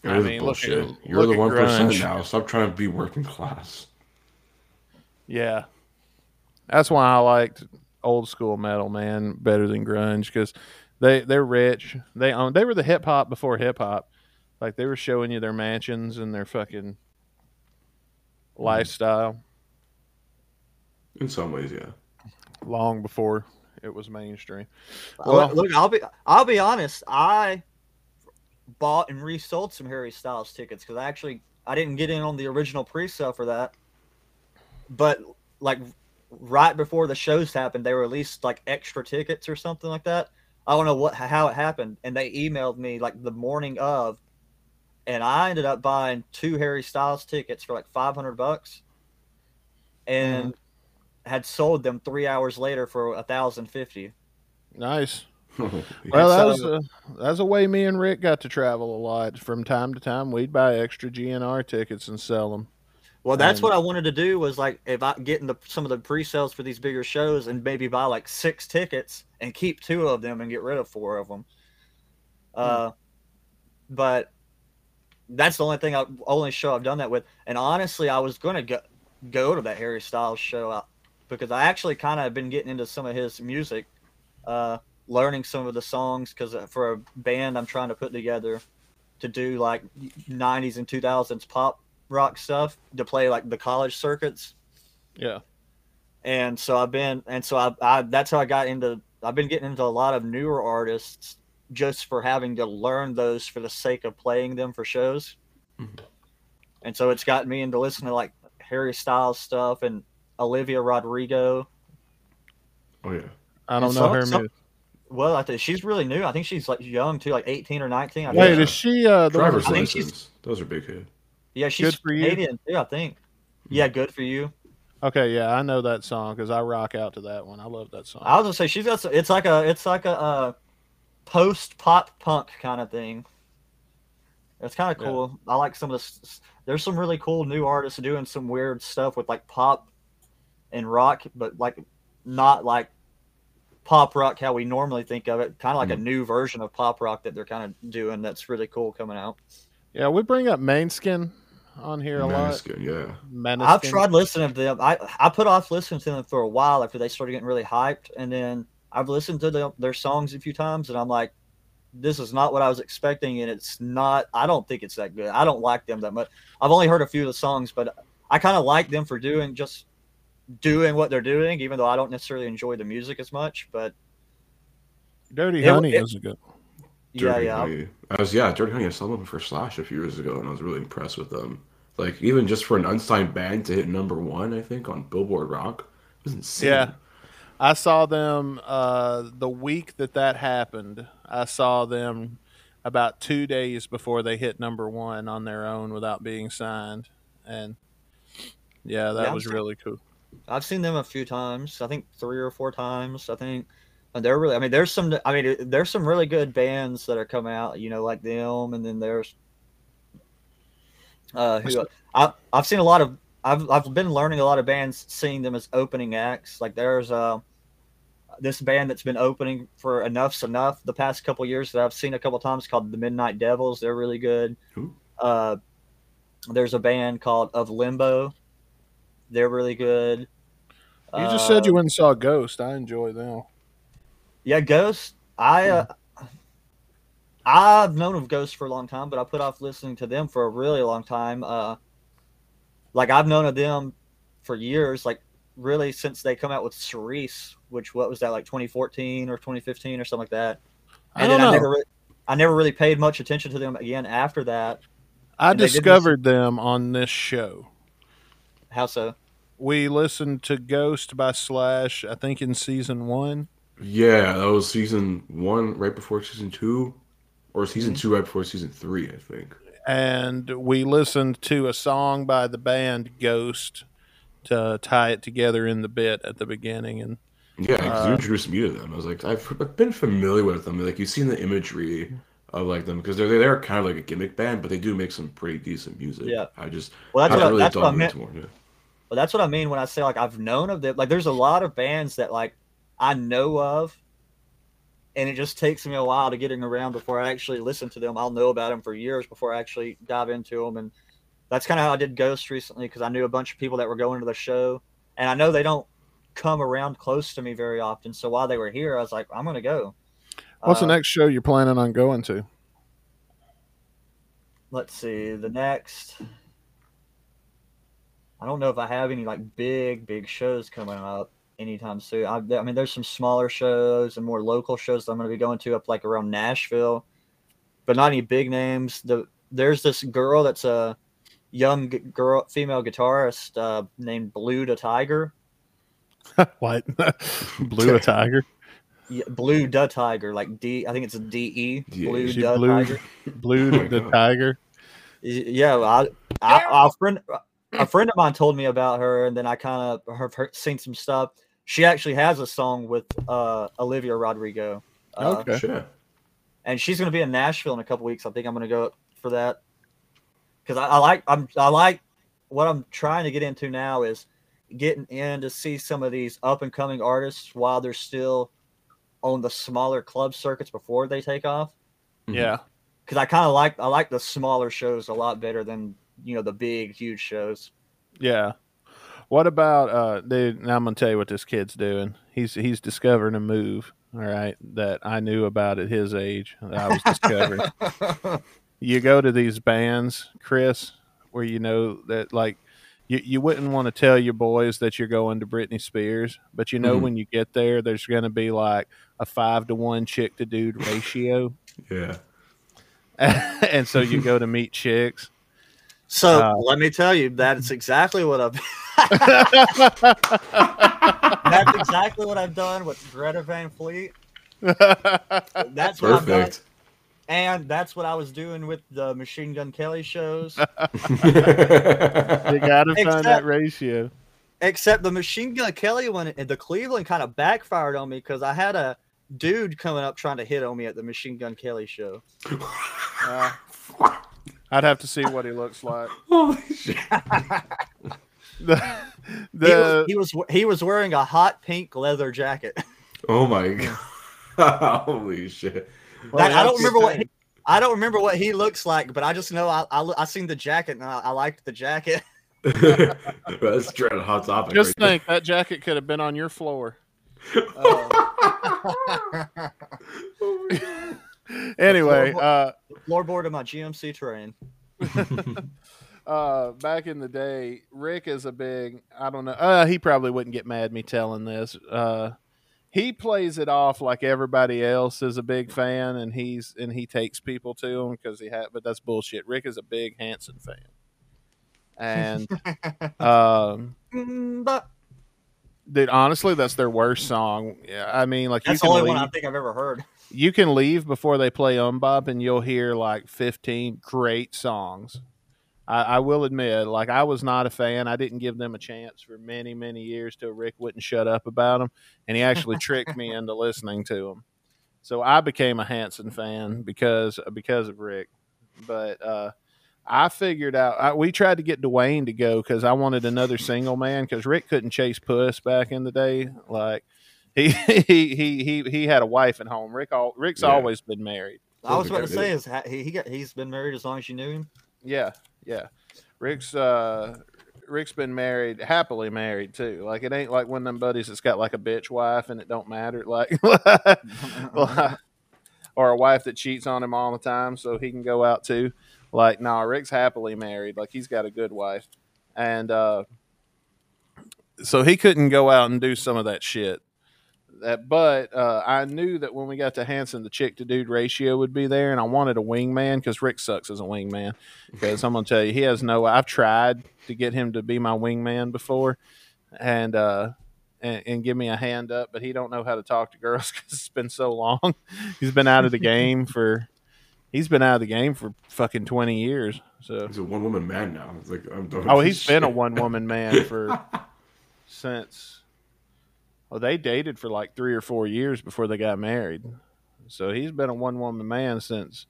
Bullshit. You're the 1% now. Stop trying to be working-class. Yeah. That's why I liked old-school metal, man, better than grunge, because they're rich. They were the hip-hop before hip-hop. Like, they were showing you their mansions and their fucking... lifestyle. In some ways, yeah. Long before it was mainstream. Well, look, I'll be honest. I bought and resold some Harry Styles tickets because I didn't get in on the original pre-sale for that. But like right before the shows happened, they released like extra tickets or something like that. I don't know how it happened, and they emailed me like the morning of. And I ended up buying 2 Harry Styles tickets for like $500 and had sold them 3 hours later for $1,050. Nice. Well, that's a way me and Rick got to travel a lot. From time to time, we'd buy extra GNR tickets and sell them. Well, that's what I wanted to do was like if I get into some of the pre-sales for these bigger shows and maybe buy like 6 tickets and keep 2 of them and get rid of 4 of them. But that's the only show I've done that with. And honestly, I was going to go to that Harry Styles show because I actually kind of been getting into some of his music, learning some of the songs, because for a band I'm trying to put together to do like 90s and 2000s pop rock stuff to play like the college circuits. Yeah. And so I've been getting into a lot of newer artists just for having to learn those for the sake of playing them for shows. And so it's gotten me into listening to like Harry Styles stuff and Olivia Rodrigo. Oh yeah, I don't know her music. Well, I think she's really new. I think she's like young too, like 18 or 19. Wait, is she? Driver's license. Those are big hits. Yeah, she's Canadian too, I think. Yeah, Good For You. Okay, yeah, I know that song because I rock out to that one. I love that song. I was gonna say she's got. It's like a post pop punk kind of thing. It's kind of cool. Yeah. I like some of this. There's some really cool new artists doing some weird stuff with like pop and rock, but like not like pop rock how we normally think of it. Kind of like a new version of pop rock that they're kind of doing. That's really cool coming out. Yeah, we bring up Mainskin on here a lot. Yeah, Maneskin. I've tried listening to them. I put off listening to them for a while after they started getting really hyped, and then I've listened to their songs a few times, and I'm like, this is not what I was expecting, and it's not. I don't think it's that good. I don't like them that much. I've only heard a few of the songs, but I kind of like them for doing what they're doing, even though I don't necessarily enjoy the music as much. But Dirty Honey is a good one. Dirty Honey. I saw them for Slash a few years ago, and I was really impressed with them. Like, even just for an unsigned band to hit #1, I think, on Billboard Rock, it was insane. Yeah, I saw them the week that happened. I saw them about 2 days before they hit #1 on their own without being signed, and was really cool. I've seen them a few times. I think 3 or 4 times. I think. And they're really, there's some really good bands that are coming out, you know, like them. And then there's, I've been learning a lot of bands, seeing them as opening acts. Like there's this band that's been opening for Enough's Enough the past couple years that I've seen a couple times called the Midnight Devils. They're really good. There's a band called Of Limbo. They're really good. You just said you went and saw Ghost. I enjoy them. Yeah, Ghost. I've known of Ghost for a long time, but I put off listening to them for a really long time. Like I've known of them for years, like really since they come out with Cerise, which what was that, like 2014 or 2015 or something like that. And I never really paid much attention to them again after that. I discovered them on this show. How so? We listened to Ghost by Slash, I think in season 1. Yeah, that was season 1 right before season 2, or season 2 right before season 3, I think. And we listened to a song by the band Ghost to tie it together in the bit at the beginning. And yeah, because you introduced me to them. I was like, I've been familiar with them. Like, you've seen the imagery of like them because they're kind of like a gimmick band, but they do make some pretty decent music. Yeah, Well, that's what I mean when I say like I've known of them. Like, there's a lot of bands that like I know of, and it just takes me a while to getting around before I actually listen to them. I'll know about them for years before I actually dive into them, and that's kind of how I did Ghost recently because I knew a bunch of people that were going to the show, and I know they don't come around close to me very often, so while they were here, I was like, I'm going to go. What's the next show you're planning on going to? Let's see. The next... I don't know if I have any like big shows coming up anytime soon. I mean, there's some smaller shows and more local shows that I'm going to be going to up like around Nashville, but not any big names. There's this girl that's a young girl, female guitarist named Blu DeTiger. What? Blu DeTiger? Yeah, Blu DeTiger, like D. I think it's a D-E. Yeah, Blu DeTiger. Blu DeTiger. Yeah, a friend of mine told me about her, and then I kind of have seen some stuff. She actually has a song with Olivia Rodrigo. Okay, sure. And she's going to be in Nashville in a couple weeks. I think I'm going to go for that because I like what I'm trying to get into now is getting in to see some of these up and coming artists while they're still on the smaller club circuits before they take off. Yeah, because I kind of like the smaller shows a lot better than, you know, the big huge shows. Yeah. What about dude, now I'm gonna tell you what this kid's doing. He's discovering a move, all right, that I knew about at his age that I was discovering. You go to these bands, Chris, where you know that like you wouldn't want to tell your boys that you're going to Britney Spears, but you know when you get there's gonna be like a 5-to-1 chick to dude ratio. Yeah. And so you go to meet chicks. So let me tell you, that's exactly what I've that's exactly what I've done with Greta Van Fleet. That's perfect. What I've done. And that's what I was doing with the Machine Gun Kelly shows. You gotta find that ratio. Except the Machine Gun Kelly one and the Cleveland kind of backfired on me because I had a dude coming up trying to hit on me at the Machine Gun Kelly show. I'd have to see what he looks like. Holy shit. He was wearing a hot pink leather jacket. Oh my god! Holy shit. Well, that, I don't remember what he looks like, but I just know I seen the jacket and I liked the jacket. That's a hot topic. Just right think, there. That jacket could have been on your floor. Oh my god. Anyway, floorboard of my GMC terrain. Back in the day, Rick is a big, I don't know. He probably wouldn't get mad at me telling this. He plays it off like everybody else is a big fan, and he takes people to him because but that's bullshit. Rick is a big Hanson fan, and dude, honestly, that's their worst song. Yeah, I mean, like that's the only one I think I've ever heard. You can leave before they play Umbop, and you'll hear like 15 great songs. I will admit, like, I was not a fan. I didn't give them a chance for many, many years till Rick wouldn't shut up about them, and he actually tricked me into listening to them. So I became a Hanson fan because of Rick. But I figured out we tried to get Dwayne to go because I wanted another single man because Rick couldn't chase puss back in the day. Like he had a wife at home. Rick's always been married. I was about to say is he's been married as long as you knew him. Yeah. Yeah. Rick's been married, happily married too. Like it ain't like one of them buddies that's got like a bitch wife and it don't matter. Like or a wife that cheats on him all the time so he can go out too. Like, nah, Rick's happily married. Like he's got a good wife. And so he couldn't go out and do some of that shit. But I knew that when we got to Hanson, the chick to dude ratio would be there, and I wanted a wingman because Rick sucks as a wingman. Because I'm gonna tell you, he has no. I've tried to get him to be my wingman before, and give me a hand up, but he don't know how to talk to girls because it's been so long. He's been out of the game for. He's been out of the game for fucking 20 years. So he's a one woman man now. It's like I'm done. Oh, he's been a one woman man for since. Well, they dated for like 3 or 4 years before they got married. So he's been a one-woman man since,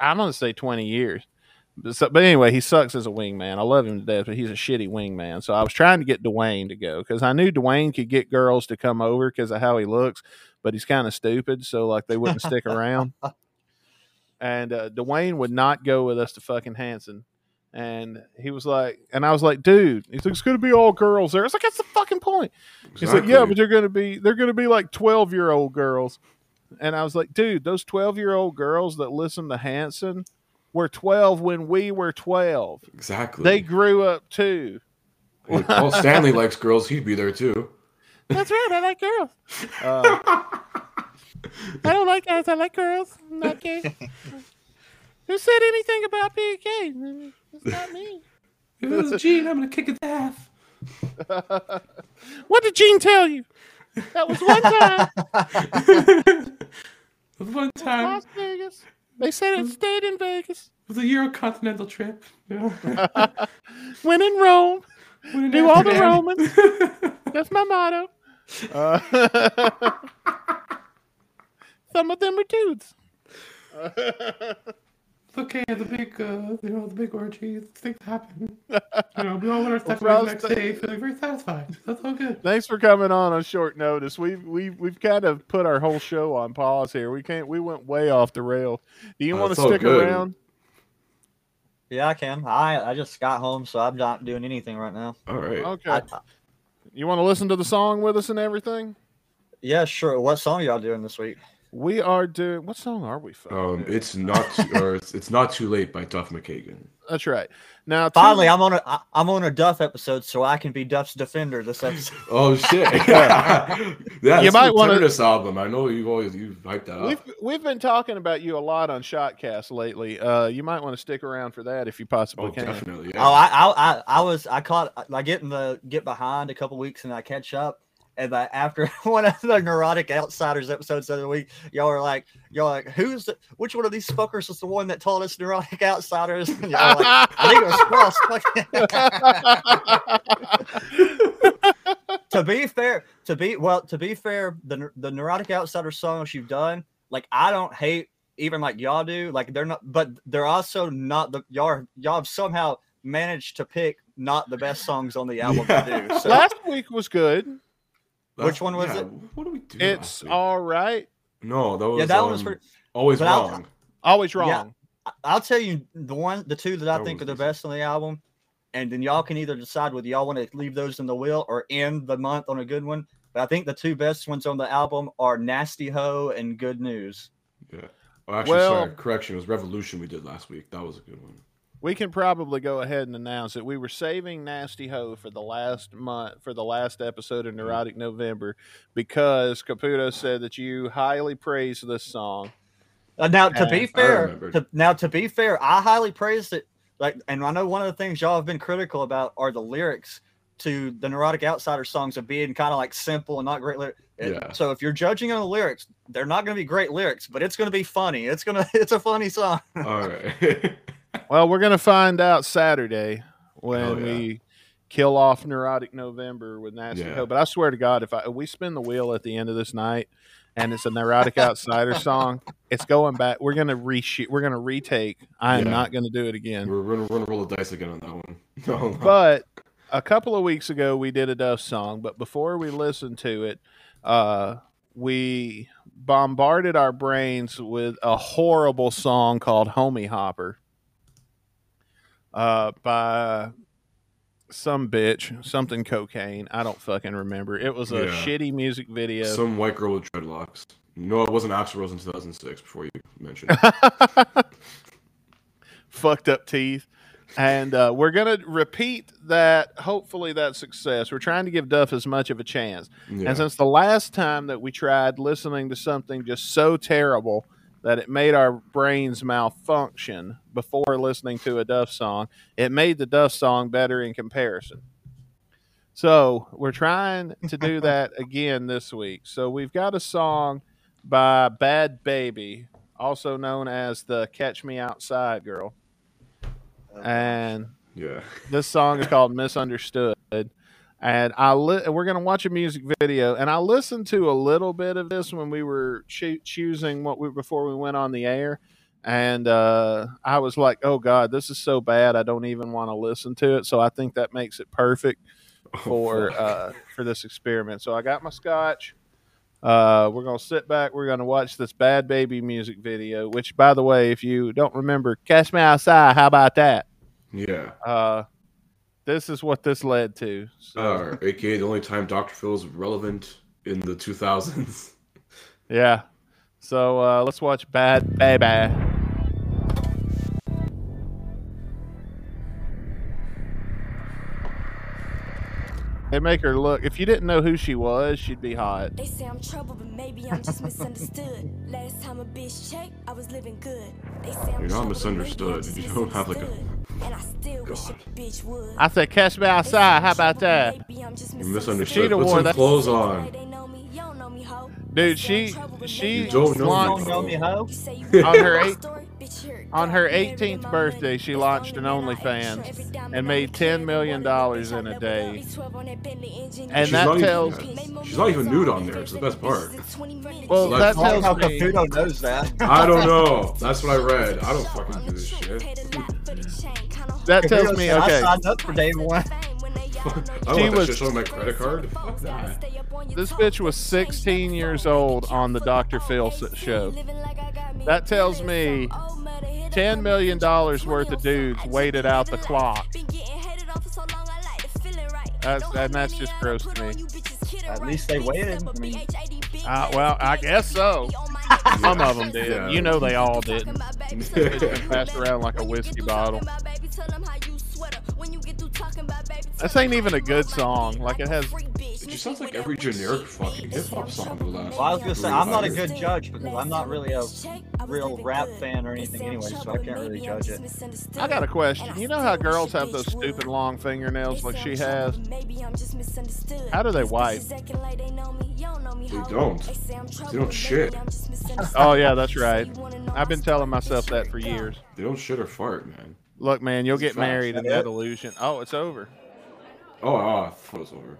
I'm going to say 20 years. But anyway, he sucks as a wingman. I love him to death, but he's a shitty wingman. So I was trying to get Dwayne to go because I knew Dwayne could get girls to come over because of how he looks, but he's kind of stupid. So like they wouldn't stick around. And Dwayne would not go with us to fucking Hanson. And he was like, and I was like, dude, he's like, it's going to be all girls there. It's like, that's the fucking point. Exactly. He's like, yeah, but they're going to be like 12-year-old girls. And I was like, dude, those 12-year-old girls that listen to Hanson were 12 when we were 12. Exactly. They grew up too. Hey, Paul Stanley likes girls. He'd be there too. That's right. I like girls. I don't like guys. I like girls. I'm not gay. Who said anything about being gay? It's not me. If it was Gene, I'm going to kick his ass. What did Gene tell you? That was one time. It was one time. Las Vegas. They said it stayed in Vegas. It was a Euro-continental trip. When in Rome. Do all the Romans. That's my motto. Some of them are dudes. Okay, the big orgy things happen. We all learn stuff the next day, feeling very satisfied. That's all good. Thanks for coming on short notice. We've kind of put our whole show on pause here. We went way off the rail. Do you want to stick around? Yeah, I can. I just got home, so I'm not doing anything right now. All right. Okay. You want to listen to the song with us and everything? Yeah, sure. What song y'all doing this week? We are doing, what song are we from? It's not too, or it's not too late by Duff McKagan. That's right. Now finally, I'm on a Duff episode, so I can be Duff's defender this episode. Oh shit! Yeah, you might want to this album. I know you've hyped that up. We've been talking about you a lot on Shotcast lately. You might want to stick around for that if you possibly can. Definitely. Yeah. Oh, I get behind a couple weeks and I catch up. And after one of the Neurotic Outsiders episodes the other week, y'all are like, which one of these fuckers was the one that taught us Neurotic Outsiders? And y'all are like, I think it was Frost. To be fair, the Neurotic Outsiders songs you've done, like I don't hate, even like y'all do, like they're not, but they're also not the y'all have somehow managed to pick not the best songs on the album to do. So. Last week was good. Which one was it? What do we do? It's all right. No, that was, that one was for, always wrong. Always wrong. Yeah, I'll tell you the two that I think are the best on the album, and then y'all can either decide whether y'all want to leave those in the will or end the month on a good one. But I think the two best ones on the album are Nasty Ho and Good News. Yeah. Oh, actually, sorry. Correction. It was Revolution we did last week. That was a good one. We can probably go ahead and announce that we were saving Nasty Ho for the last month, for the last episode of Neurotic November, because Caputo said that you highly praised this song. Now, to be fair, I highly praised it. Like, and I know one of the things y'all have been critical about are the lyrics to the Neurotic Outsider songs of being kind of like simple and not great lyrics. Yeah. So if you're judging on the lyrics, they're not going to be great lyrics, but it's going to be funny. It's a funny song. All right. Well, we're going to find out Saturday when we kill off Neurotic November with Nasty Ho. But I swear to God, if we spin the wheel at the end of this night and it's a Neurotic Outsider song, it's going back. We're going to reshoot. We're going to retake. I am not going to do it again. We're going to roll the dice again on that one. No. But a couple of weeks ago, we did a Duff song. But before we listened to it, we bombarded our brains with a horrible song called Homie Hopper. By some bitch, something cocaine. I don't fucking remember. It was a shitty music video. Some white girl with dreadlocks. No, it wasn't Axl Rose in 2006 before you mentioned it. Fucked up teeth. And we're going to repeat that. Hopefully that's success. We're trying to give Duff as much of a chance. Yeah. And since the last time that we tried listening to something just so terrible that it made our brains malfunction before listening to a Duff song, it made the Duff song better in comparison. So we're trying to do that again this week. So we've got a song by Bhad Bhabie, also known as the Catch Me Outside Girl. And this song is called Misunderstood. And we're going to watch a music video, and I listened to a little bit of this when we were choosing before we went on the air, and I was like, oh God, this is so bad, I don't even want to listen to it. So I think that makes it perfect for this experiment. So I got my scotch. We're going to sit back. We're going to watch this Bhad Bhabie music video, which, by the way, if you don't remember, Catch Me Outside, how about that? Yeah. This is what this led to. So. AKA the only time Dr. Phil's relevant in the 2000s. Yeah. So let's watch Bhad Bhabie. They make her look. If you didn't know who she was, she'd be hot. They say I'm troubled, but maybe I'm just misunderstood. Last time a bitch checked, I was living good. They say I'm not misunderstood. You don't have like a. And I still wish a bitch would. I said, catch me outside. How about that? You're misunderstood. Put some clothes on. Dude, she launched on her 18th birthday, she launched an OnlyFans and made $10 million in a day. And that tells... She's not even nude on there. It's the best part. Well, that tells how Caputo knows that. I don't know. That's what I read. I don't fucking do this shit. That tells me, okay. I signed up for day one. She was showing my credit card. Fuck that. This bitch was 16 years old on the Dr. Phil show. That tells me $10 million worth of dudes waited out the clock. That's just gross to me. At least they waited. Well, I guess so. Some of them did. Yeah. You know they all did. Passed around like a whiskey bottle. This ain't even a good song. Like, it has... It just sounds like every generic fucking hip-hop song. Well, I was gonna say, I'm not a good judge because I'm not really a real rap fan or anything anyway, so I can't really judge it. I got a question. You know how girls have those stupid long fingernails like she has? How do they wipe? They don't. They don't shit. Oh, yeah, that's right. I've been telling myself that for years. They don't shit or fart, man. Look, man, you'll get married in that illusion. Oh, it's over. Oh, I thought it was over.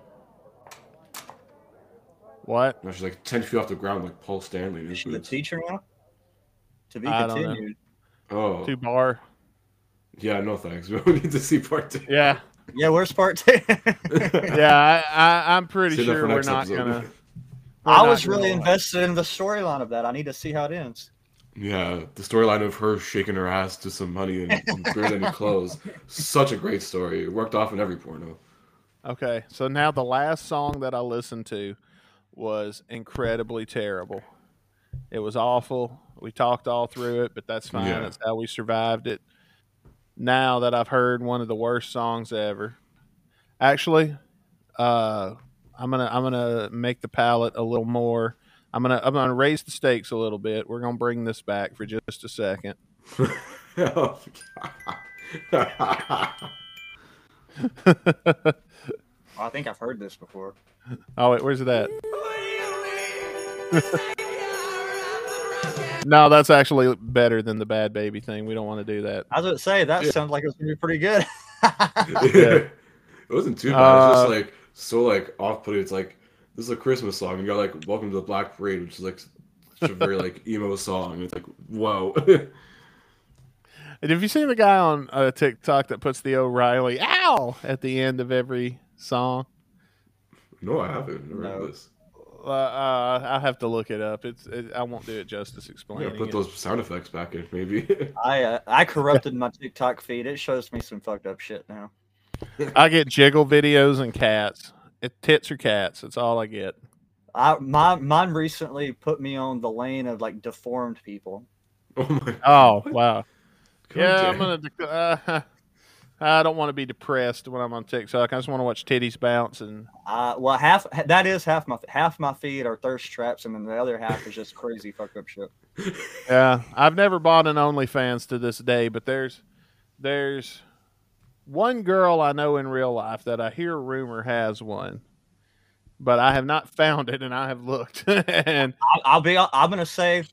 What? No, she's like 10 feet off the ground, like Paul Stanley. Is she the teacher now? To be continued. Oh. To bar. Yeah, no thanks. We need to see part two. Yeah. Yeah, where's part two? Yeah, I'm pretty sure we're not going to. I was really invested in the storyline of that. I need to see how it ends. Yeah, the storyline of her shaking her ass to some money and dirty clothes. Such a great story. It worked off in every porno. Okay, so now the last song that I listened to was incredibly terrible. It was awful. We talked all through it, but that's fine. Yeah. That's how we survived it. Now that I've heard one of the worst songs ever, actually, I'm gonna make the palette a little more. I'm gonna raise the stakes a little bit. We're gonna bring this back for just a second. Oh, God. I think I've heard this before. Oh, wait, where's it at? No, that's actually better than the Bhad Bhabie thing. We don't want to do that. I was gonna say that sounds like it was gonna be pretty good. It wasn't too bad. It was just like so like off-putting. It's like, this is a Christmas song, and you got like "Welcome to the Black Parade," which is like such a very like emo song. It's like, whoa. And have you seen the guy on TikTok that puts the O'Reilly "ow" at the end of every song? No, I haven't. Never heard this. I have to look it up. I won't do it justice explaining. Yeah, put those sound effects back in, maybe. I corrupted my TikTok feed. It shows me some fucked up shit now. I get jiggle videos and cats. Tits or cats, that's all I get. Mine recently put me on the lane of like deformed people. Oh my! Oh wow! Yeah, I'm gonna. I don't want to be depressed when I'm on TikTok. I just want to watch titties bounce and. Well, half my feed are thirst traps, and then the other half is just crazy fucked up shit. Yeah, I've never bought an OnlyFans to this day, but there's one girl I know in real life that I hear rumor has one, but I have not found it, and I have looked. And I'm gonna say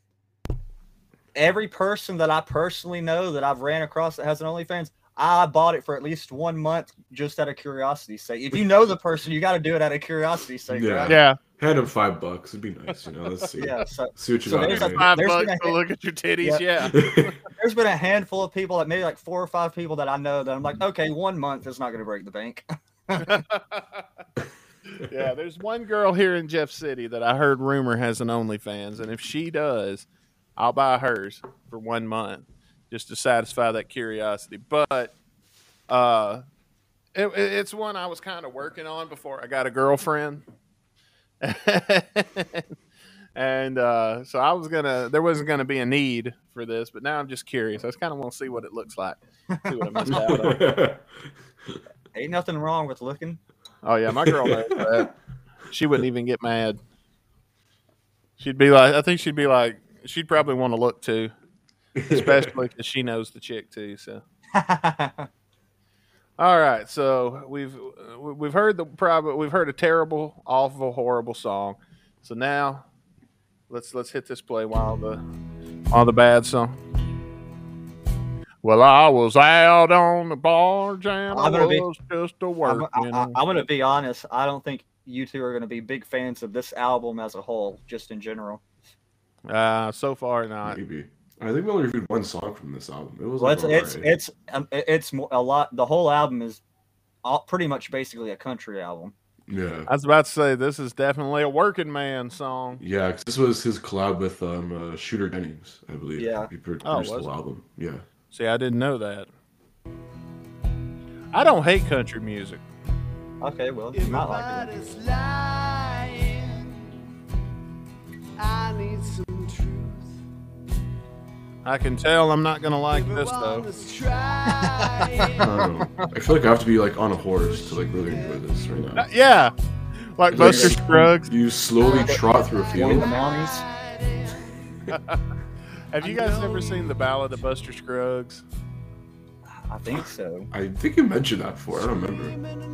every person that I personally know that I've ran across that has an OnlyFans, I bought it for at least 1 month just out of curiosity's sake. If you know the person, you got to do it out of curiosity's sake. Yeah, right? Yeah. Hand him $5. It'd be nice, you know. Let's see. Yeah, see what you got. There's $5 to look at your titties. Yeah. There's been a handful of people, that maybe like 4 or 5 people that I know that I'm like, okay, 1 month is not going to break the bank. Yeah, there's one girl here in Jeff City that I heard rumor has an OnlyFans, and if she does, I'll buy hers for 1 month just to satisfy that curiosity. But it's one I was kind of working on before I got a girlfriend. And so I was there wasn't gonna be a need for this, but now I'm just curious. I just kind of want to see what it looks like. See what I missed out on. Ain't nothing wrong with looking. Oh yeah, my girl knows that. She wouldn't even get mad. I think she'd be like, she'd probably want to look too, especially because she knows the chick too. So. All right, so we've heard a terrible, awful, horrible song. So now, let's hit this play while the bad song. Well, I was out on the barge and just a work. I'm gonna be honest. I don't think you two are gonna be big fans of this album as a whole, just in general. So far not. Maybe. I think we only reviewed one song from this album. It was it's a lot. The whole album is pretty much basically a country album. Yeah, I was about to say this is definitely a working man song. Yeah, because this was his collab with Shooter Jennings, I believe. Yeah, he produced the whole album. Yeah. See, I didn't know that. I don't hate country music. Okay, well, it's not like it. I need some truth. I can tell I'm not gonna like this though. I feel like I have to be like on a horse to like really enjoy this right now. Yeah, like Buster Scruggs. You slowly trot through a field in the mountains. Have you guys ever seen The Ballad of Buster Scruggs? I think so. I think you mentioned that before. I don't remember.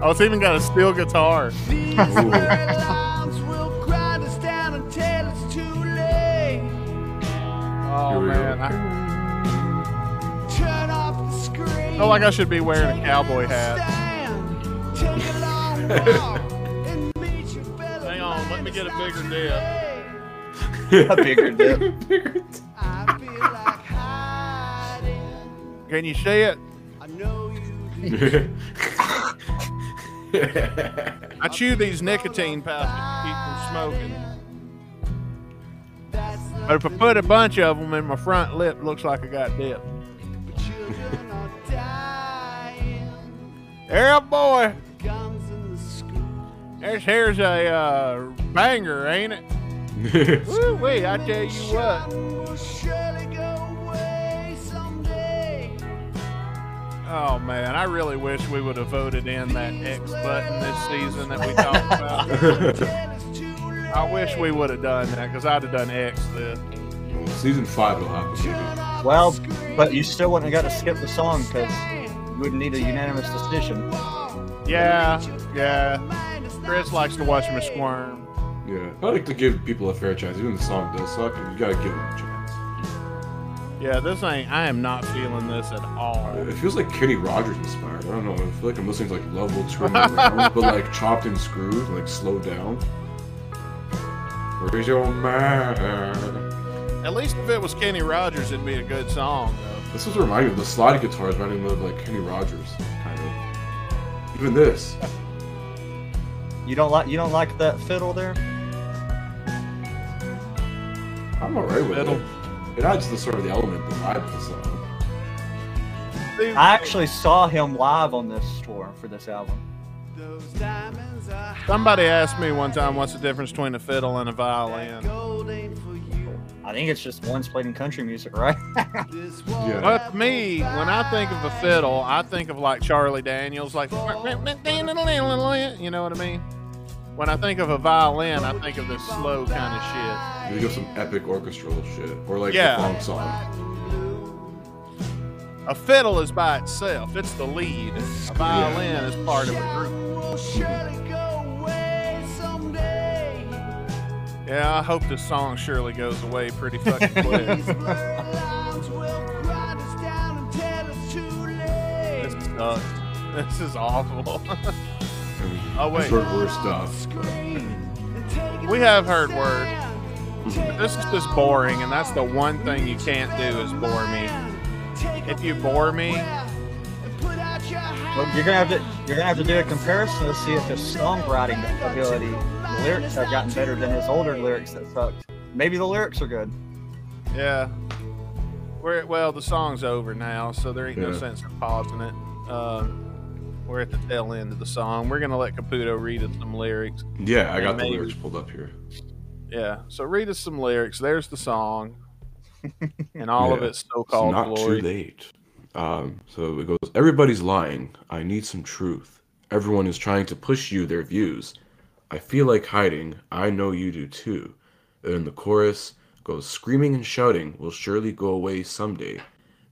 Oh, it's even got a steel guitar. Oh, man. I feel like I should be wearing a cowboy hat. Hang on, let me get a bigger dip. A bigger dip. Can you see it? I know you do. I chew these nicotine pouches to keep from smoking. But if I put a bunch of them in my front lip, it looks like I got dip. Yeah, boy. Here's a banger, ain't it? Woo-wee, I tell you what. Oh man, I really wish we would have voted in that X button this season that we talked about. I wish we would have done that because I'd have done X then. Well, season 5 will happen. Well, but you still wouldn't have got to skip the song because you would need a unanimous decision. Yeah, yeah. Chris likes to watch me squirm. Yeah, I like to give people a fair chance. Even the song does suck, and you gotta give them a chance. Yeah, this ain't. I am not feeling this at all. It feels like Kenny Rogers inspired. I don't know. I feel like I'm listening to like Love Will Turn Around, but like chopped and screwed, like slowed down. Where's your man? At least if it was Kenny Rogers, it'd be a good song. Though. This is reminding me of the slide guitars reminding me of like Kenny Rogers, kind of. Even this. You don't like that fiddle there? I'm alright with it. It adds to the sort of the element, the vibe of the song. I actually saw him live on this tour for this album. Somebody asked me one time, what's the difference between a fiddle and a violin? I think it's just one's played in country music, right? Yeah. But me, when I think of a fiddle, I think of like Charlie Daniels, like, you know what I mean? When I think of a violin, I think of this slow kind of shit. You go some epic orchestral shit, or like a funk song. A fiddle is by itself; it's the lead. A violin is part of a group. Yeah, I hope this song surely goes away pretty fucking quick. This sucks. This is awful. Oh wait. I've heard worse stuff. We have heard worse. This is just boring, and that's the one thing you can't do is bore me. If you bore me, well, you're gonna have to do a comparison to see if the songwriting ability, the lyrics have gotten better than his older lyrics that sucked. Maybe the lyrics are good. Yeah. Well, the song's over now, so there ain't no sense in pausing it. We're at the tail end of the song. We're going to let Caputo read us some lyrics. Yeah, I got the lyrics pulled up here. Yeah, so read us some lyrics. There's the song. And all of it's so-called glory. It's not too late. So it goes, everybody's lying. I need some truth. Everyone is trying to push you their views. I feel like hiding. I know you do too. And the chorus goes, screaming and shouting will surely go away someday.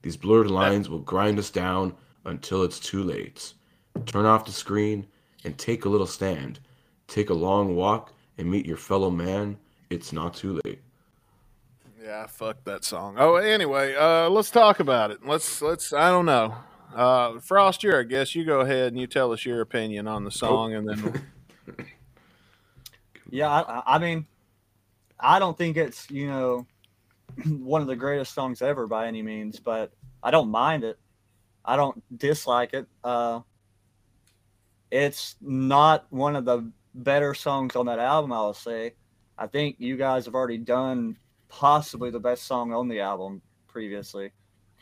These blurred lines will grind us down until it's too late. Turn off the screen and take a little stand. Take a long walk and meet your fellow man. It's not too late. Yeah, I fucked that song. Oh, anyway, let's talk about it. Let's. I don't know. Frost, you're our guest. You go ahead and you tell us your opinion on the song, and then. We'll... Yeah, I mean, I don't think it's, you know, one of the greatest songs ever by any means, but I don't mind it. I don't dislike it. It's not one of the better songs on that album, I would say. I think you guys have already done possibly the best song on the album previously.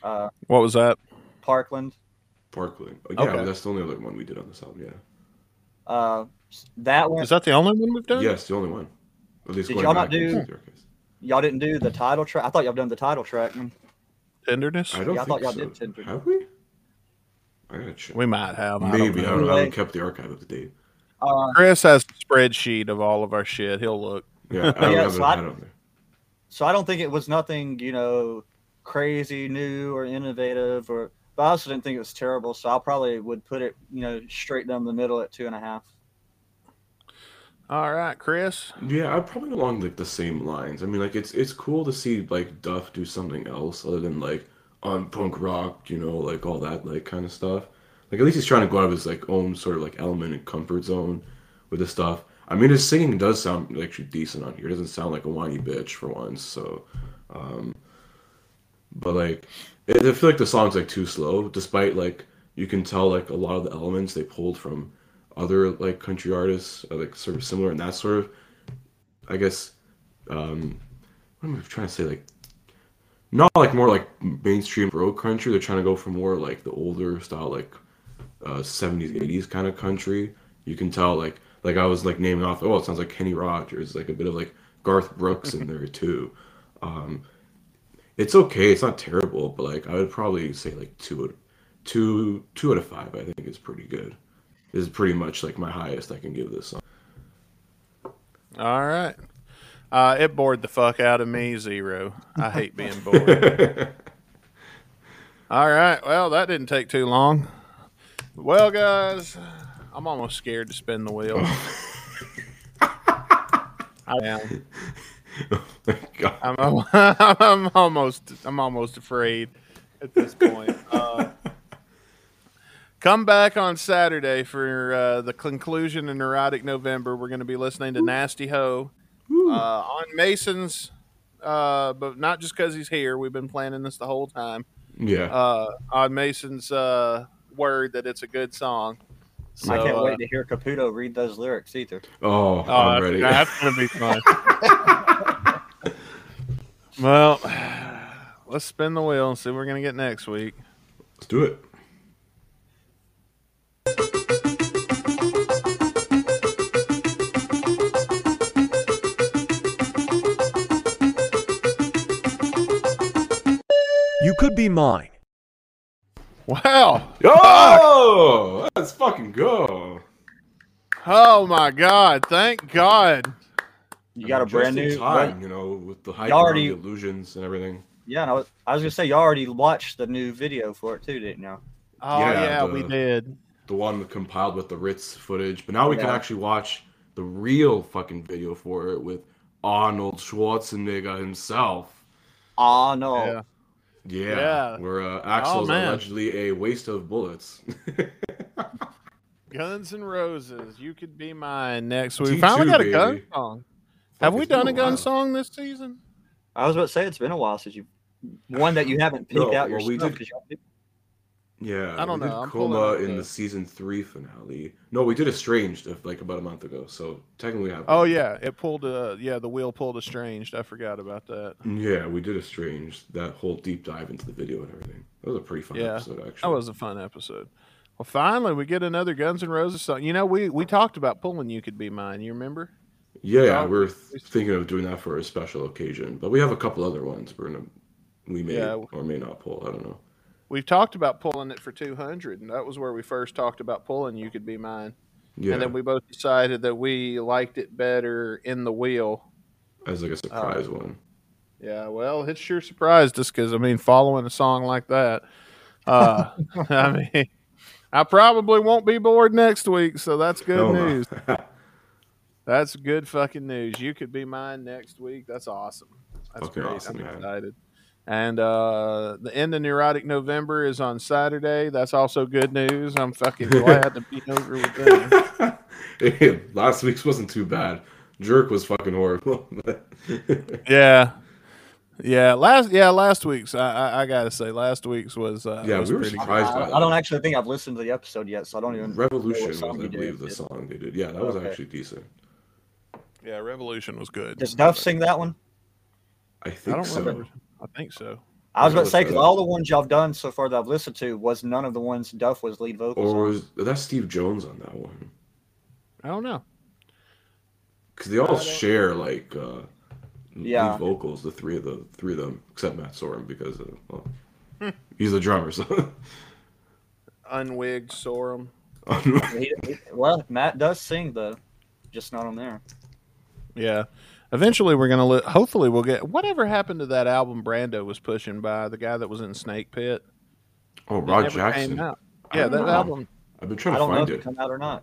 What was that? Parkland. Sparkling. Yeah, okay. I mean, that's the only other one we did on this album. Yeah. That one. Is that the only one we've done? Yes, the only one. At least did y'all not do? Y'all didn't do the title track. I thought y'all done the title track. Tenderness. I thought y'all did Tenderness. Have we? I gotta check. We might have. Maybe I haven't kept the archive up to date. Chris has a spreadsheet of all of our shit. He'll look. Yeah. So I don't think it was nothing, you know, crazy, new, or innovative, or. But I also didn't think it was terrible, so I probably would put it, you know, straight down the middle at 2.5. All right, Chris. Yeah, I'd probably along like the same lines. I mean, like it's cool to see like Duff do something else other than like on punk rock, you know, like all that like kind of stuff. Like at least he's trying to go out of his like own sort of like element and comfort zone with this stuff. I mean, his singing does sound actually decent on here. It doesn't sound like a whiny bitch for once. So, but like. I feel like the song's like too slow, despite like you can tell like a lot of the elements they pulled from other like country artists, like sort of similar in that sort of, I guess, what am I trying to say? Like, not like more like mainstream road country. They're trying to go for more like the older style, like 70s, 80s kind of country. You can tell like I was like naming off, oh, it sounds like Kenny Rogers, like a bit of like Garth Brooks in there too. It's okay. It's not terrible, but like I would probably say like 2 out of 5. I think is pretty good. This is pretty much like my highest I can give this song. All right, it bored the fuck out of me. 0. I hate being bored. All right, well that didn't take too long. Well, guys, I'm almost scared to spin the wheel. I am. Oh my God. I'm almost afraid at this point. Come back on Saturday for the conclusion in Neurotic November. We're going to be listening to Nasty Ho on Mason's, but not just because he's here. We've been planning this the whole time. Yeah. On Mason's word that it's a good song. So, I can't wait to hear Caputo read those lyrics either. Oh, I'm ready. That's going to be fun. Well, let's spin the wheel and see what we're going to get next week. Let's do it. You could be mine. Wow. Oh, let's fucking go. Oh, my God. Thank God. You got a brand new time, you know, with the hype and the illusions and everything. Yeah, and I was going to say, you already watched the new video for it, too, didn't you? Oh, yeah, we did. The one compiled with the Ritz footage. But now we can actually watch the real fucking video for it with Arnold Schwarzenegger himself. Oh, no. Yeah. Yeah, where Axel's allegedly a waste of bullets. Guns and Roses, you could be mine next week. We finally got a gun song. Have we done a gun song this season? I was about to say it's been a while since you one that you haven't picked out yourself. Yeah, I don't know. Coma in the season 3 finale. No, we did Estranged like about a month ago. So technically, oh yeah, it pulled. The wheel pulled Estranged. I forgot about that. Yeah, we did Estranged. That whole deep dive into the video and everything. That was a pretty fun episode. Actually, that was a fun episode. Well, finally, we get another Guns and Roses song. You know, we talked about pulling "You Could Be Mine." You remember? Yeah, we're thinking of doing that for a special occasion. But we have a couple other ones we may or may not pull. I don't know. We've talked about pulling it for 200, and that was where we first talked about pulling You Could Be Mine. Yeah. And then we both decided that we liked it better in the wheel. As like a surprise one. Yeah, well, it sure surprised us because, I mean, following a song like that. I mean, I probably won't be bored next week, so that's good news. That's good fucking news. You Could Be Mine next week. That's awesome. That's great. Awesome, I'm excited. And the end of Neurotic November is on Saturday. That's also good news. I'm fucking glad to be over with them. Hey, last week's wasn't too bad. Jerk was fucking horrible. Last week's. I gotta say, last week's was. Was we were surprised. I don't actually think I've listened to the episode yet, so I don't even. Revolution was, I believe, the song they did. Yeah, that was actually decent. Yeah, Revolution was good. Does Duff sing that one? I think so. Remember. I think so. I was going to say, because all the ones y'all done so far that I've listened to was none of the ones Duff was lead vocals on. Or was that Steve Jones on that one? I don't know. Because they all share like lead vocals, the three of them, except Matt Sorum because he's a drummer. So unwigged Sorum. Well, Matt does sing though, just not on there. Yeah. Eventually, we're gonna. Hopefully, we'll get. Whatever happened to that album Brando was pushing by the guy that was in Snake Pit? Oh, Rod Jackson. Came out. Yeah, that album. I've been trying to find it. I don't know if it come out or not.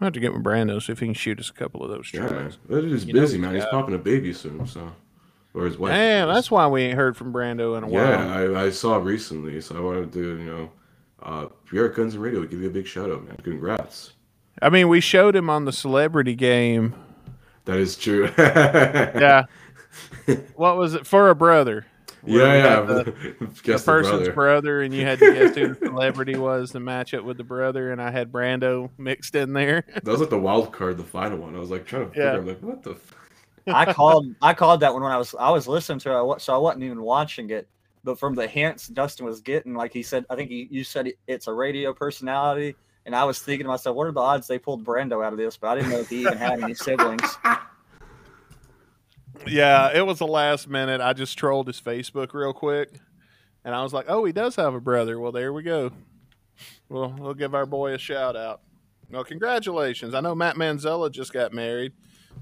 I'll have to get with Brando, see if he can shoot us a couple of those tracks. Yeah, it is busy, man. He's popping a baby soon, so or his wife. Damn, that's why we ain't heard from Brando in a while. Yeah, I saw recently, so I wanted to, if you're at Guns and Radio, give you a big shout out, man. Congrats. I mean, we showed him on the Celebrity Game. That is true. Yeah. What was it? For a Brother. Yeah. The person's brother, and you had to guess who the celebrity was to match up with the brother, and I had Brando mixed in there. That was like the wild card, the final one. I was like trying to figure out, like, what the fuck? I called that one when I was listening to it, so I wasn't even watching it. But from the hints Dustin was getting, like he said, I think you said it's a radio personality. And I was thinking to myself, what are the odds they pulled Brando out of this? But I didn't know if he even had any siblings. Yeah, it was the last minute. I just trolled his Facebook real quick. And I was like, oh, he does have a brother. Well, there we go. Well, we'll give our boy a shout out. Well, congratulations. I know Matt Manzella just got married.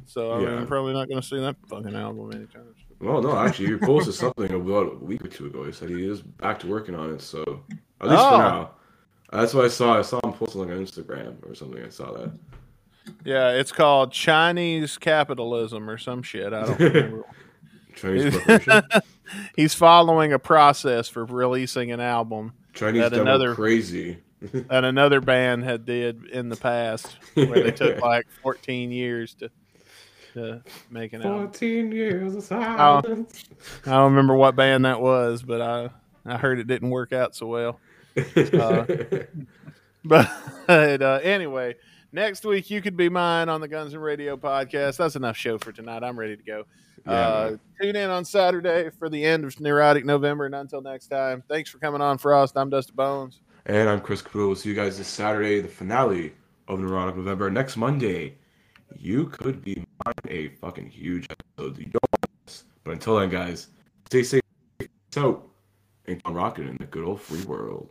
So I'm probably not going to see that fucking album anytime soon. Well, no, actually, you posted something about a week or two ago. He said he is back to working on it. So at least for now. That's what I saw. I saw him posting on Instagram or something. I saw that. Yeah, it's called Chinese Capitalism or some shit. I don't remember. Chinese Corporation? He's following a process for releasing an album. Chinese Devil Crazy. That another band had did in the past where they took like 14 years to make an album. 14 years of silence. I don't remember what band that was, but I heard it didn't work out so well. But anyway, next week you could be mine on the Guns and Radio podcast. That's enough show for tonight. I'm ready to go. Tune in on Saturday for the end of Neurotic November, and until next time, thanks for coming on, Frost. I'm Dusty Bones. And I'm Chris Capool. We'll see you guys this Saturday, the finale of Neurotic November. Next Monday, you could be mine, a fucking huge episode. You don't want this. But until then, guys, stay safe, so and rock it in the good old free world.